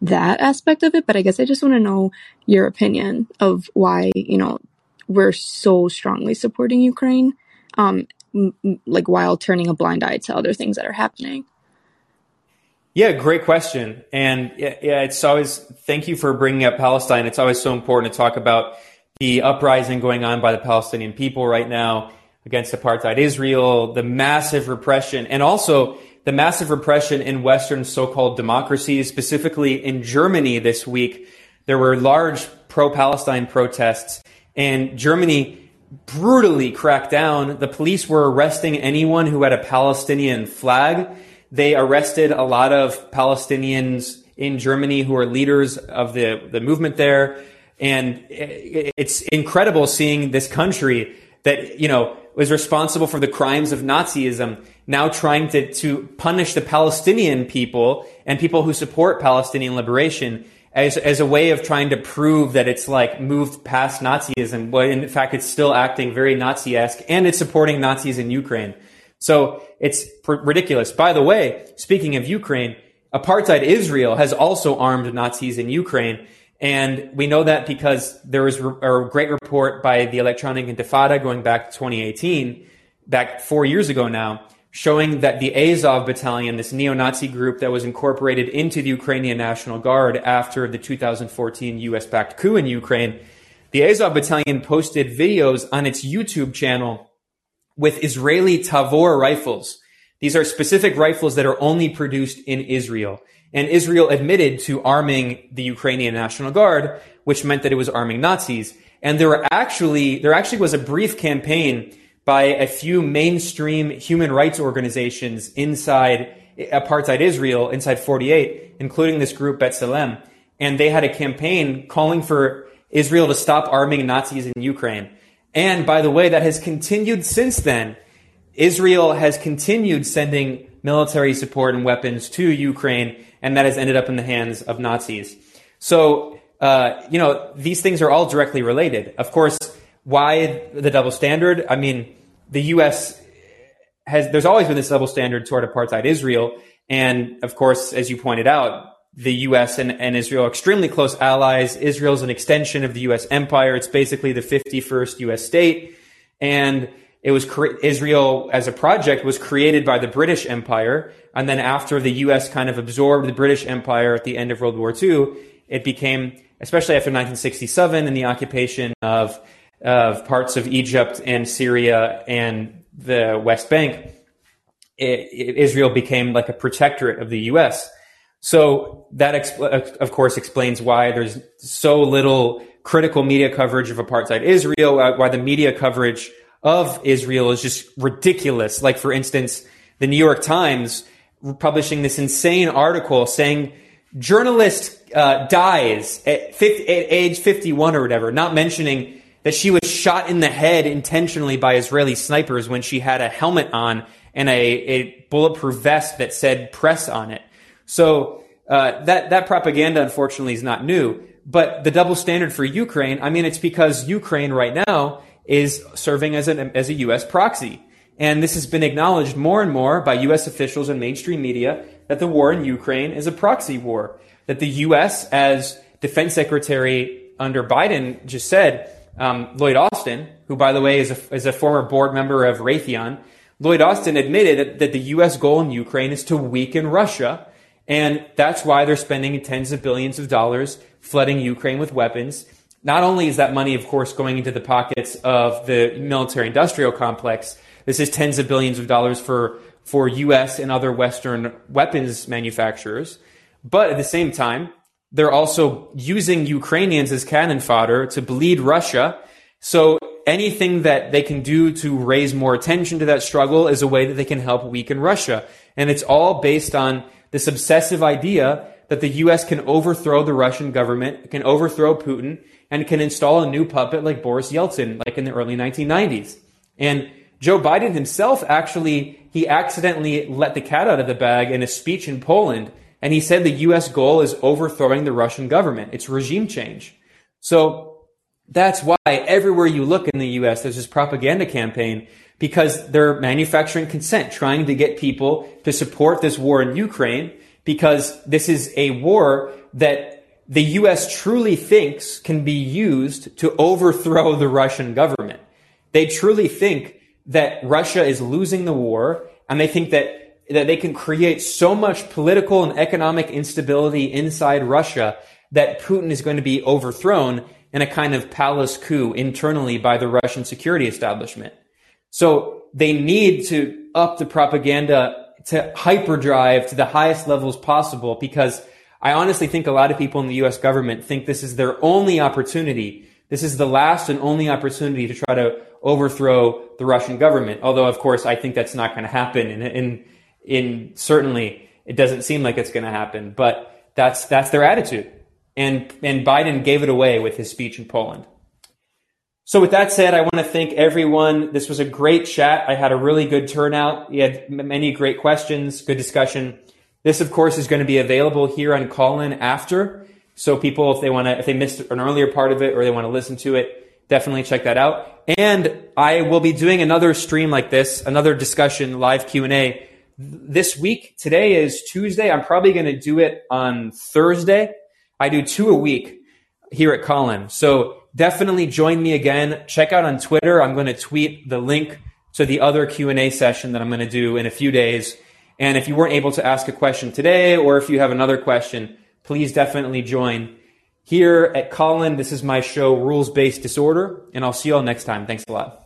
that aspect of it. But I guess I just want to know your opinion of why, you know, we're so strongly supporting Ukraine, um, m- like while turning a blind eye to other things that are happening. Yeah, great question. And yeah, yeah, it's always, thank you for bringing up Palestine. It's always so important to talk about the uprising going on by the Palestinian people right now against apartheid Israel, the massive repression, and also the massive repression in Western so-called democracies. Specifically in Germany this week, there were large pro-Palestine protests, and Germany brutally cracked down. The police were arresting anyone who had a Palestinian flag. They arrested a lot of Palestinians in Germany who are leaders of the, the movement there. And it's incredible seeing this country that, you know, was responsible for the crimes of Nazism now trying to, to punish the Palestinian people and people who support Palestinian liberation as, as a way of trying to prove that it's like moved past Nazism. But in fact, it's still acting very Nazi-esque, and it's supporting Nazis in Ukraine. So it's pr- ridiculous. By the way, speaking of Ukraine, apartheid Israel has also armed Nazis in Ukraine. And we know that because there was a great report by the Electronic Intifada going back to twenty eighteen, back four years ago now, showing that the Azov Battalion, this neo-Nazi group that was incorporated into the Ukrainian National Guard after the two thousand fourteen U S-backed coup in Ukraine, the Azov Battalion posted videos on its YouTube channel with Israeli Tavor rifles. These are specific rifles that are only produced in Israel. And Israel admitted to arming the Ukrainian National Guard, which meant that it was arming Nazis. And there were actually, there actually was a brief campaign by a few mainstream human rights organizations inside apartheid Israel, inside forty-eight, including this group B'Tselem. And they had a campaign calling for Israel to stop arming Nazis in Ukraine. And by the way, that has continued since then. Israel has continued sending military support and weapons to Ukraine, and that has ended up in the hands of Nazis. So, uh, you know, these things are all directly related. Of course, why the double standard? I mean, the U S has, there's always been this double standard toward apartheid Israel. And of course, as you pointed out, the U S and, and Israel are extremely close allies. Israel's an extension of the U S empire. It's basically the fifty-first U S state. And It was Israel as a project was created by the British Empire, and then after the U S kind of absorbed the British Empire at the end of World War Two, it became, especially after nineteen sixty-seven and the occupation of of parts of Egypt and Syria and the West Bank, it, it, Israel became like a protectorate of the U S. So that, exp- of course, explains why there's so little critical media coverage of apartheid Israel, why the media coverage of Israel is just ridiculous. Like, for instance, the New York Times publishing this insane article saying journalist uh, dies at, fifty, at age fifty-one or whatever, not mentioning that she was shot in the head intentionally by Israeli snipers when she had a helmet on and a, a bulletproof vest that said press on it. So uh, that, that propaganda, unfortunately, is not new. But the double standard for Ukraine, I mean, it's because Ukraine right now is serving as an as a U S proxy. And this has been acknowledged more and more by U S officials and mainstream media that the war in Ukraine is a proxy war, that the U S, as Defense Secretary under Biden just said, um, Lloyd Austin, who, by the way, is a, is a former board member of Raytheon, Lloyd Austin admitted that, that the U S goal in Ukraine is to weaken Russia. And that's why they're spending tens of billions of dollars flooding Ukraine with weapons. Not only is that money, of course, going into the pockets of the military-industrial complex, this is tens of billions of dollars for, for U S and other Western weapons manufacturers. But at the same time, they're also using Ukrainians as cannon fodder to bleed Russia. So anything that they can do to raise more attention to that struggle is a way that they can help weaken Russia. And it's all based on this obsessive idea that the U S can overthrow the Russian government, can overthrow Putin, and can install a new puppet like Boris Yeltsin, like in the early nineteen nineties. And Joe Biden himself, actually, he accidentally let the cat out of the bag in a speech in Poland, and he said the U S goal is overthrowing the Russian government. It's regime change. So that's why everywhere you look in the U S, there's this propaganda campaign, because they're manufacturing consent, trying to get people to support this war in Ukraine, because this is a war that the U S truly thinks can be used to overthrow the Russian government. They truly think that Russia is losing the war, and they think that that they can create so much political and economic instability inside Russia that Putin is going to be overthrown in a kind of palace coup internally by the Russian security establishment. So they need to up the propaganda to hyperdrive to the highest levels possible, because I honestly think a lot of people in the U S government think this is their only opportunity. This is the last and only opportunity to try to overthrow the Russian government. Although, of course, I think that's not going to happen. And in, in, in certainly it doesn't seem like it's going to happen. But that's that's their attitude. And and Biden gave it away with his speech in Poland. So with that said, I want to thank everyone. This was a great chat. I had a really good turnout. We had many great questions, good discussion. This, of course, is going to be available here on Callin after. So people, if they want to, if they missed an earlier part of it or they want to listen to it, definitely check that out. And I will be doing another stream like this, another discussion, live Q and A this week. Today is Tuesday. I'm probably going to do it on Thursday. I do two a week here at Callin. So definitely join me again. Check out on Twitter. I'm going to tweet the link to the other Q and A session that I'm going to do in a few days. And if you weren't able to ask a question today, or if you have another question, please definitely join here at Callin. This is my show, Rules-Based Disorder, and I'll see you all next time. Thanks a lot.